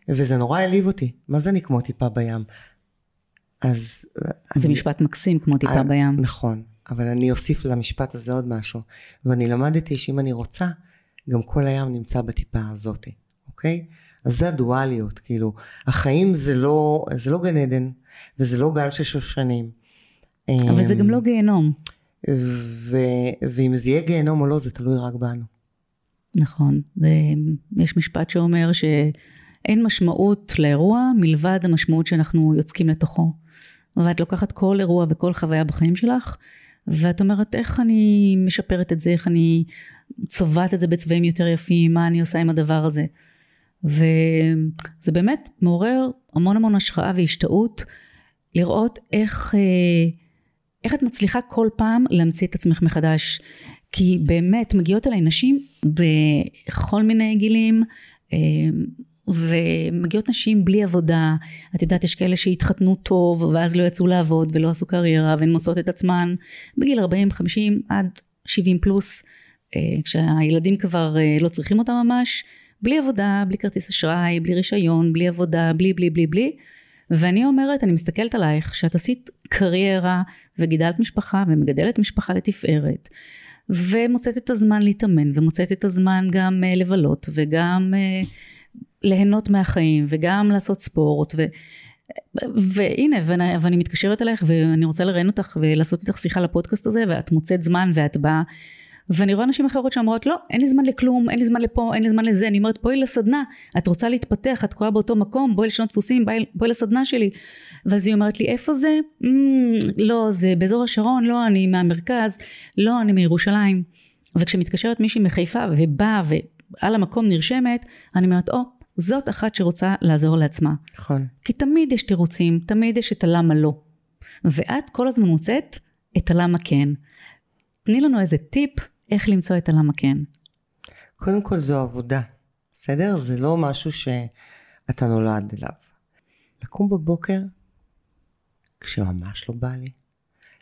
וזה נורא העליב אותי. מה זה אני כמו טיפה בים? אז זה משפט מקסים, כמו טיפה בים. נכון, אבל אני אוסיף למשפט הזה עוד משהו, ואני למדתי שאם אני רוצה, גם כל הים נמצא בטיפה הזאת, אוקיי? אז זה הדואליות, כאילו, החיים זה לא גן עדן, וזה לא גל של שושנים. אבל זה גם לא גיהנום. ואם זה יהיה גיהנום או לא, זה תלוי רק בנו. נכון, יש משפט שאומר שאין משמעות לאירוע מלבד המשמעות שאנחנו יוצקים לתוכו. ואת לוקחת כל אירוע וכל חוויה בחיים שלך, ואת אומרת איך אני משפרת את זה, איך אני צובעת את זה בצבעים יותר יפים, מה אני עושה עם הדבר הזה. וזה באמת מעורר המון המון השראה והשתאות, לראות איך את מצליחה כל פעם להמציא את עצמך מחדש. כי באמת מגיעות אליי נשים בכל מיני גילים, ומגיעות נשים בלי עבודה. את יודעת, יש כאלה שהתחתנו טוב, ואז לא יצאו לעבוד ולא עשו קריירה, והן מוצאות את עצמן בגיל 40, 50 עד 70 פלוס, כשהילדים כבר לא צריכים אותם ממש, בלי עבודה, בלי כרטיס אשראי, בלי רישיון, בלי עבודה, בלי בלי בלי בלי. ואני אומרת, אני מסתכלת עלייך, שאת עשית קריירה וגידלת משפחה ומגדלת משפחה לתפארת, ומוצאת את הזמן להתאמן, ומוצאת את הזמן גם לבלות, וגם ליהנות מהחיים, וגם לעשות ספורט, והנה, ואני מתקשרת אלייך, ואני רוצה לראיין אותך, ולעשות איתך שיחה לפודקאסט הזה, ואת מוצאת זמן, ואת באה, ואני רואה אנשים אחרות שאומרות, לא, אין לי זמן לכלום, אין לי זמן לפה, אין לי זמן לזה. אני אומרת, בואי לסדנה, את רוצה להתפתח, את קועה באותו מקום, בואי לשנות דפוסים, בואי לסדנה שלי. ואז היא אומרת לי, איפה זה? לא, זה באזור השרון, לא, אני מהמרכז, לא, אני מירושלים. וכשמתקשרת מישהי מחיפה ובאה ועל המקום נרשמת, אני אומרת, זאת אחת שרוצה לעזור לעצמה. נכון. כי תמיד יש תירוצים, תמיד יש את הלמה לא. ואת כל הזמן מוצאת את הלמה כן. תני לנו איזה טיפ איך למצוא את הלמה כן. קודם כל זו עבודה, בסדר? זה לא משהו שאתה נולד אליו. לקום בבוקר כשממש לא בא לי.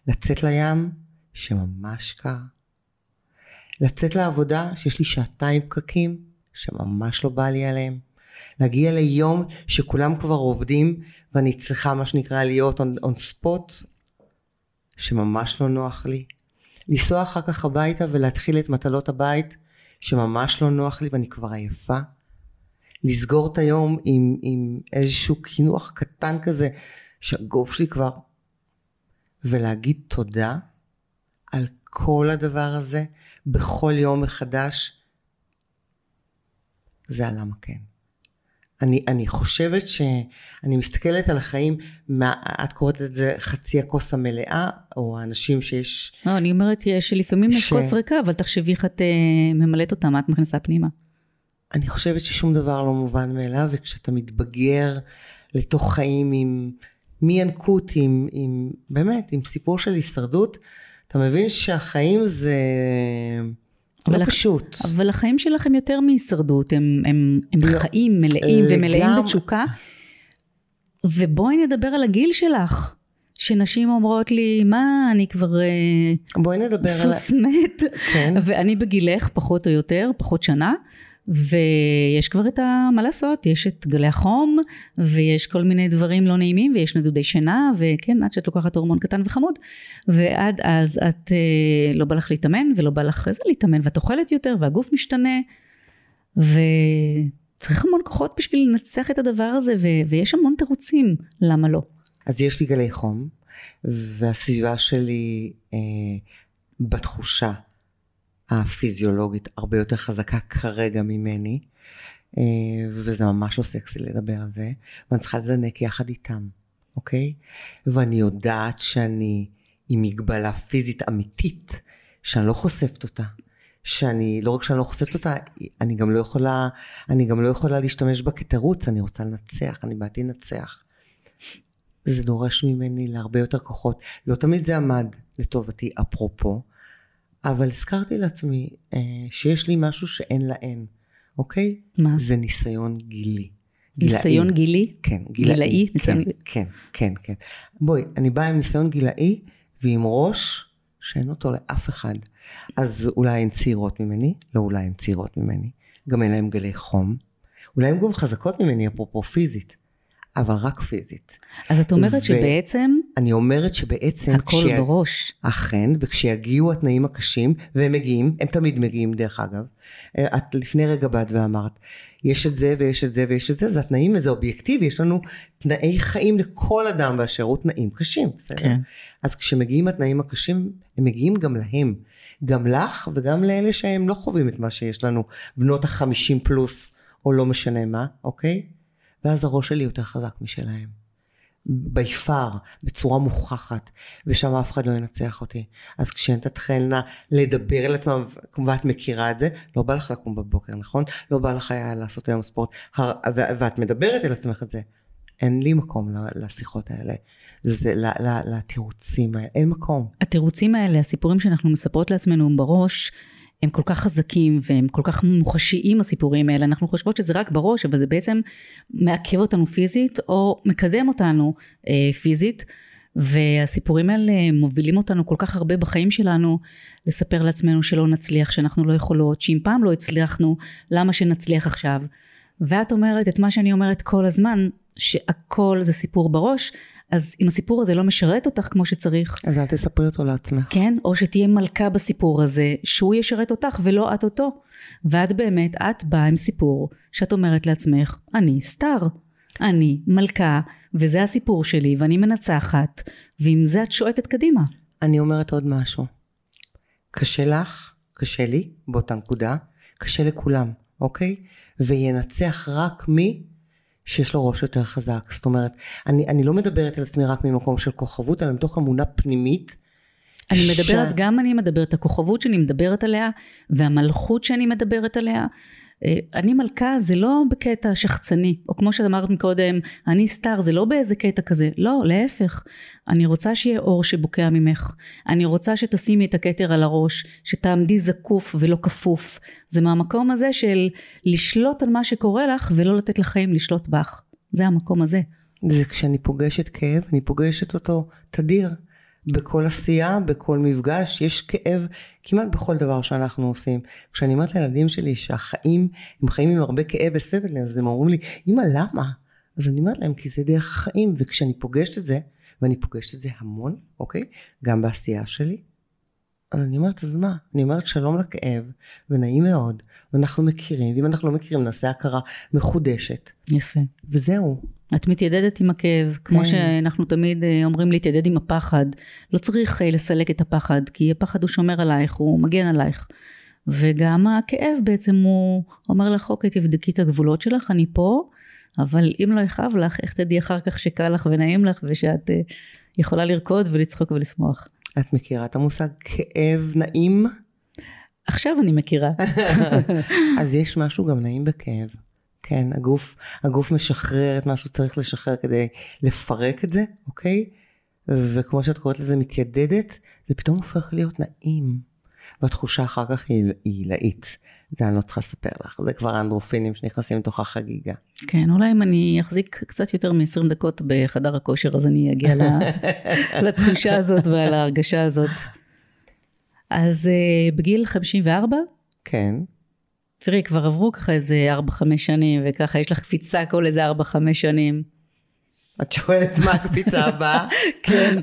לצאת לים שממש קר. לצאת לעבודה שיש לי 2 פקקים שממש לא בא לי עליהם. להגיע ליום שכולם כבר עובדים ואני צריכה מה שנקרא להיות on spot שממש לא נוח לי. לנסוע אחר כך הביתה ולהתחיל את מטלות הבית שממש לא נוח לי ואני כבר עייפה. לסגור את היום עם איזשהו כינוח קטן כזה שהגוף שלי כבר, ולהגיד תודה על כל הדבר הזה, בכל יום מחדש, זה הלמה כן. אני חושבת שאני מסתכלת על החיים, את קוראת את זה חצי הכוס המלאה, או האנשים שיש... לא, אני אומרת שלפעמים יש כוס ריקה, אבל תחשבי איך את ממלאת אותה, מה את מכנסה פנימה. אני חושבת ששום דבר לא מובן מאליו, וכשאתה מתבגר לתוך חיים עם מינקות, עם באמת, עם סיפור של הישרדות, אתה מבין שהחיים זה... לא פשוט. אבל החיים שלכם יותר מהישרדות, הם חיים מלאים ומלאים בתשוקה, ובואי נדבר על הגיל שלך, שנשים אומרות לי, מה, אני כבר סוס מת, ואני בגילך פחות או יותר, פחות שנה, ויש כבר את מה לעשות, יש את גלי החום, ויש כל מיני דברים לא נעימים, ויש נדודי שינה, וכן, עד שאת לוקחת הורמון קטן וחמוד, ועד אז את לא בא לך להתאמן, ולא בא לך איזה להתאמן, ואת אוכלת יותר, והגוף משתנה, וצריך המון כוחות בשביל לנצח את הדבר הזה, ויש המון תירוצים, למה לא? אז יש לי גלי חום, והסביבה שלי בתחושה, הפיזיולוגית הרבה יותר חזקה כרגע ממני, וזה ממש לא סקסי לדבר על זה, ואני צריכה לזנק יחד איתם, אוקיי? ואני יודעת שאני עם מגבלה פיזית אמיתית, שאני לא חושפת אותה, לא רק שאני לא חושפת אותה, אני גם לא יכולה להשתמש בה כתירוץ, אני רוצה לנצח, אני באתי לנצח. זה דורש ממני להרבה יותר כוחות, לא תמיד זה עמד לטובתי אפרופו, אבל הזכרתי לעצמי שיש לי משהו שאין להן, אוקיי? מה? זה ניסיון גילי. ניסיון גילי? כן, גילאי. כן, כן, כן. בואי, אני באה עם ניסיון גילאי, ועם ראש שאין אותו לאף אחד. אז אולי הן צעירות ממני, לא אולי הן צעירות ממני, גם אין להם גלי חום, אולי הן גם חזקות ממני, אפרופו פיזית, אבל רק פיזית. אז את אומרת שבעצם... אני אומרת שבעצם... הכל בראש. אכן, וכשיגיעו התנאים הקשים, והם מגיעים, הם תמיד מגיעים דרך אגב, את לפני רגע באת ואמרת, יש את זה ויש את זה ויש את זה, זה התנאים וזה אובייקטיבי, יש לנו תנאי חיים לכל אדם באשר הוא תנאים קשים, בסדר? כן. אז כשמגיעים התנאים הקשים, הם מגיעים גם להם, גם לך וגם לאלה שהם לא חווים את מה שיש לנו, בנות ה-50 פלוס, או לא משנה מה, אוקיי? ואז הראש שלי יותר חזק משלהם. ביפר, בצורה מוכחת, ושם אף אחד לא ינצח אותי. אז כשהן תתחלנה לדבר על עצמם, ואת מכירה את זה, לא בא לך לקום בבוקר, נכון? לא בא לך לעשות היום ספורט, ואת מדברת על עצמך את זה. אין לי מקום לשיחות האלה, לתירוצים האלה, אין מקום. התירוצים האלה, הסיפורים שאנחנו מספרות לעצמנו בראש, הם כל כך חזקים, והם כל כך מוחשיים הסיפורים האלה, אנחנו חושבות שזה רק בראש, אבל זה בעצם מעכב אותנו פיזית, או מקדם אותנו פיזית, והסיפורים האלה מובילים אותנו כל כך הרבה בחיים שלנו, לספר לעצמנו שלא נצליח, שאנחנו לא יכולות, שאם פעם לא הצליחנו, למה שנצליח עכשיו? ואת אומרת את מה שאני אומרת כל הזמן, שהכל זה סיפור בראש, אז אם הסיפור הזה לא משרת אותך כמו שצריך... אז אל תספרי אותו לעצמך. כן, או שתהיה מלכה בסיפור הזה, שהוא ישרת אותך ולא את אותו. ואת באמת, את באה עם סיפור, שאת אומרת לעצמך, אני סטאר, אני מלכה, וזה הסיפור שלי, ואני מנצחת, ועם זה את שואטת קדימה. אני אומרת עוד משהו. קשה לך, קשה לי, באותה נקודה, קשה לכולם, אוקיי? וינצח רק מי... שיש לו ראש יותר חזק, זאת אומרת, אני לא מדברת על עצמי רק ממקום של כוכבות, אלא מתוך אמונה פנימית. אני מדברת הכוכבות שאני מדברת עליה, והמלכות שאני מדברת עליה. אני מלכה, זה לא בקטע שחצני, או כמו שאמרת מקודם, אני סטאר, זה לא באיזה קטע כזה, לא, להפך. אני רוצה שיהיה אור שבוקע ממך, אני רוצה שתשימי את הכתר על הראש, שתעמדי זקוף ולא כפוף, זה מהמקום הזה של לשלוט על מה שקורה לך, ולא לתת לחיים לשלוט בך, זה המקום הזה. זה כשאני פוגשת כאב, אני פוגשת אותו תדיר, בכל עשייה, בכל מפגש, יש כאב כמעט בכל דבר שאנחנו עושים. כשאני אומרת לילדים שלי שהחיים, הם חיים עם הרבה כאב וסבל, אז הם אומרים לי, אמא למה? אז אני אומרת להם, כי זה דרך החיים, וכשאני פוגשת את זה, ואני פוגשת את זה המון, אוקיי? גם בעשייה שלי. אז אני אומרת, אז מה? אני אומרת, שלום לכאב, ונעים מאוד, ואנחנו מכירים, ואם אנחנו לא מכירים, נעשה הכרה מחודשת. יפה. וזהו. את מתיידדת עם הכאב, כמו שאנחנו תמיד אומרים להתיידד עם הפחד. לא צריך לסלק את הפחד, כי הפחד הוא שומר עלייך, הוא מגן עלייך. וגם הכאב בעצם הוא אומר לך, אוקיי, תבדקי את הגבולות שלך, אני פה, אבל אם לא יכאב לך, איך תדעי אחר כך שקל לך ונעים לך, ושאת יכולה לרקוד ולצחוק ולשמוח. את מכירה את המושג כאב נעים? עכשיו אני מכירה. אז יש משהו גם נעים בכאב. כן, הגוף משחרר את מה שהוא צריך לשחרר כדי לפרק את זה, אוקיי? וכמו שאת קוראת לזה מתיידדת, זה פתאום הופך להיות נעים. והתחושה אחר כך היא עילאית. זה אני לא צריכה לספר לך. זה כבר האנדרופינים שנכנסים לתוך החגיגה. כן, אולי אם אני אחזיק קצת יותר מ-20 דקות בחדר הכושר, אז אני אגיע לתחושה הזאת ועל ההרגשה הזאת. אז בגיל 54? כן. תראי, כבר עברו ככה איזה 4-5 שנים, וככה יש לך קפיצה כל איזה 4-5 שנים. את שואלת מה הקפיצה הבאה? כן.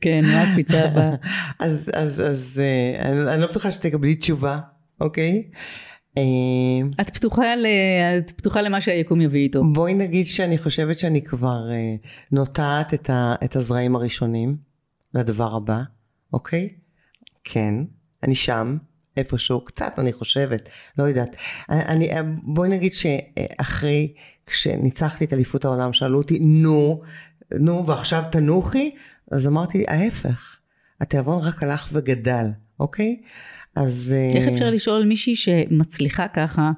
כן, מה הקפיצה הבאה? אז אני לא בטוחה שתקבלי תשובה, אוקיי? את פתוחה למה שהיקום יביא איתו. בואי נגיד שאני חושבת שאני כבר נוטעת את הזרעים הראשונים, לדבר הבא, אוקיי? כן, אני שם. איפשהו, קצת אני חושבת, לא יודעת. בואי נגיד שאחרי, כשניצחתי את אליפות העולם, שאלו אותי, נו, ועכשיו תנוחי, אז אמרתי, ההפך, התיאבון רק הלך וגדל, אוקיי? אז... איך אפשר לשאול מישהי שמצליחה ככה,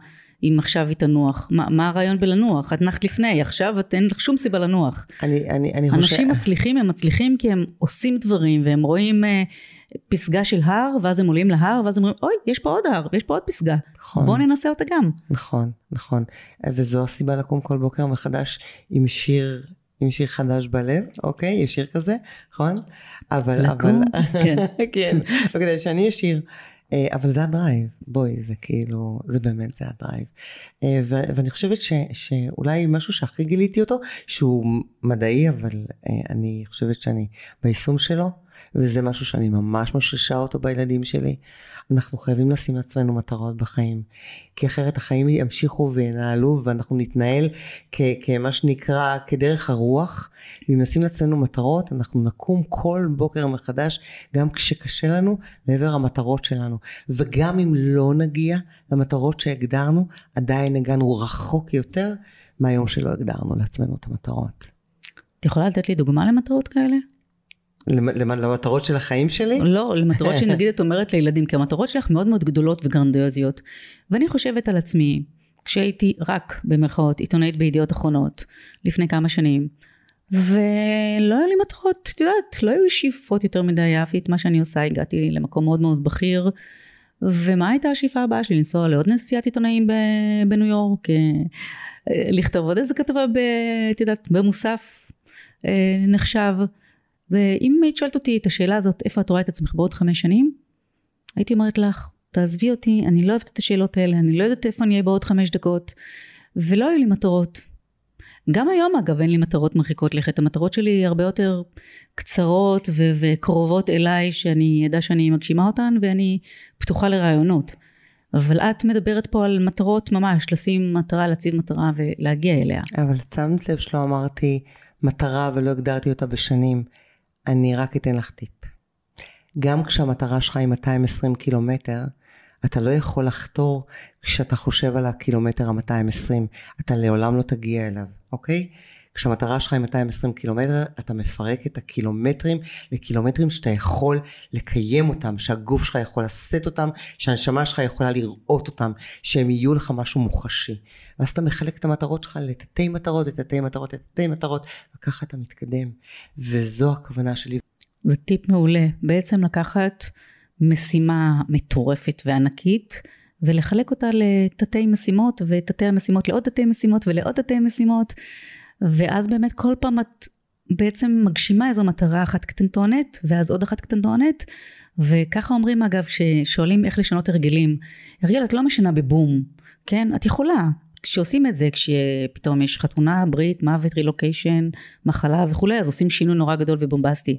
אם עכשיו היא תנוח? מה הרעיון בלנוח? את נחת לפני, עכשיו אין לך שום סיבה לנוח. אנשים מצליחים, הם מצליחים כי הם עושים דברים, והם רואים פסגה של הר, ואז הם עולים להר, ואז הם אומרים, אוי, יש פה עוד הר, יש פה עוד פסגה. בואו ננסה אותה גם. נכון, נכון. וזו הסיבה לקום כל בוקר מחדש עם שיר... עם שיר חדש בלב, אוקיי? יש שיר כזה, נכון? לקום, כן. כן, לא כדי שאני אשיר. אבל זה הדרייב, בואי, זה כאילו, זה באמת זה הדרייב. ואני חושבת שאולי משהו שהכי גיליתי אותו, שהוא מדעי, אבל אני חושבת שאני ביישום שלו, וזה משהו שאני ממש משרישה אותו בילדים שלי. אנחנו חייבים לשים לעצמנו מטרות בחיים, כי אחרת החיים ימשיכו וינהלו, ואנחנו נתנהל כמה שנקרא, כדרך הרוח. ואם נשים לעצמנו מטרות, אנחנו נקום כל בוקר מחדש, גם כשקשה לנו, לעבר המטרות שלנו. וגם אם לא נגיע למטרות שהגדרנו, עדיין הגענו רחוק יותר מהיום שלא הגדרנו לעצמנו את המטרות. את יכולה לתת לי דוגמה למטרות כאלה? למטרות של החיים שלי? לא, למטרות שנגיד את אומרת לילדים, כי המטרות שלך מאוד מאוד גדולות וגרנדיוזיות. ואני חושבת על עצמי, כשהייתי רק במרכאות עיתונאית בידיעות אחרונות, לפני כמה שנים, ולא היו לי מטרות, את יודעת, לא היו לי שאיפות יותר מדי, אהבתי את מה שאני עושה, הגעתי למקום מאוד מאוד בכיר, ומה הייתה השאיפה הבאה שלי? לנסוע לעוד נסיעת עיתונאים בניו יורק, לכתוב עוד איזה כתבה, את יודעת, במוסף נחשב, ואם היית שואלת אותי את השאלה הזאת, איפה את רואה את עצמך בעוד 5 שנים? הייתי אומרת לך, תעזבי אותי, אני לא אוהבת את השאלות האלה, אני לא יודעת איפה אני אהיה בעוד 5 דקות, ולא היו לי מטרות. גם היום אגב, אין לי מטרות מרחיקות לכת, המטרות שלי הרבה יותר קצרות וקרובות אליי, שאני ידע שאני מגשימה אותן, ואני פתוחה לרעיונות. אבל את מדברת פה על מטרות ממש, לשים מטרה, להציב מטרה ולהגיע אליה. אבל צמת לב שלא אמרתי מטרה ולא הגדרתי אותה בשנים. אני רק אתן לך טיפ. גם כשהמטרה שלך היא 220 קילומטר, אתה לא יכול לחתור כשאתה חושב על הקילומטר ה-220. אתה לעולם לא תגיע אליו, אוקיי? כשהמטרה שלך היא 220 קילומטר, אתה מפרק את הקילומטרים לקילומטרים שאתה יכול לקיים אותם, שהגוף שלך יכול לשאת אותם, שהנשמה שלך יכולה לראות אותם, שהם יהיו לך משהו מוחשי. ואז אתה מחלק את המטרות שלך לתתי מטרות, לתתי מטרות, לתתי מטרות, וככה אתה מתקדם. וזו הכוונה שלי. זה טיפ מעולה. בעצם לקחת משימה מטורפת וענקית, ולחלק אותה לתתי משימות, ותתי המשימות לעוד תתי משימות, ולעוד תתי משימות, ואז באמת כל פעם את בעצם מגשימה איזו מטרה אחת קטנטונת, ואז עוד אחת קטנטונת, וככה אומרים אגב ששואלים איך לשנות הרגלים. הרגל את לא משנה בבום, כן? את יכולה. כשעושים את זה, כשפתאום יש חתונה, ברית, מוות, רילוקיישן, מחלה וכולי, אז עושים שינוי נורא גדול ובומבסטי.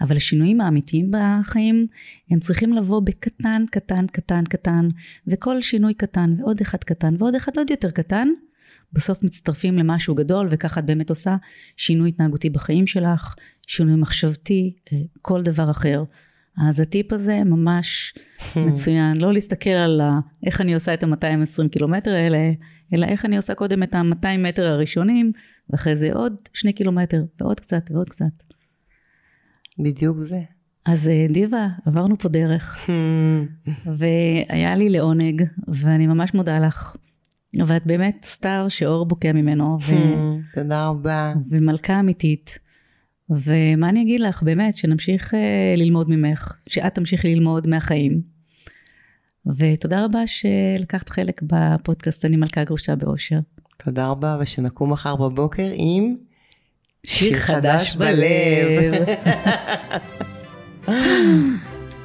אבל השינויים האמיתיים בחיים, הם צריכים לבוא בקטן, קטן, קטן, קטן, וכל שינוי קטן, ועוד אחד קטן, ועוד אחד עוד יותר קטן, בסוף מצטרפים למשהו גדול, וככה את באמת עושה שינוי התנהגותי בחיים שלך, שינוי מחשבתי, כל דבר אחר. אז הטיפ הזה ממש מצוין, לא להסתכל על איך אני עושה את ה-220 קילומטר האלה, אלא איך אני עושה קודם את ה-200 מטר הראשונים, ואחרי זה עוד 2 קילומטר, ועוד קצת, ועוד קצת. בדיוק זה. אז דיבה, עברנו פה דרך, והיה לי לעונג, ואני ממש מודה לך. ואת באמת סטאר שאור בוקע ממנו. תודה רבה. ומלכה אמיתית. ומה אני אגיד לך? באמת, שנמשיך ללמוד ממך, שאת תמשיכי ללמוד מהחיים. ותודה רבה שלקחת חלק בפודקאסט אני מלכה גרושה באושר. תודה רבה, ושנקום מחר בבוקר עם שיר חדש בלב.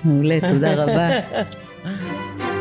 מעולה, תודה רבה.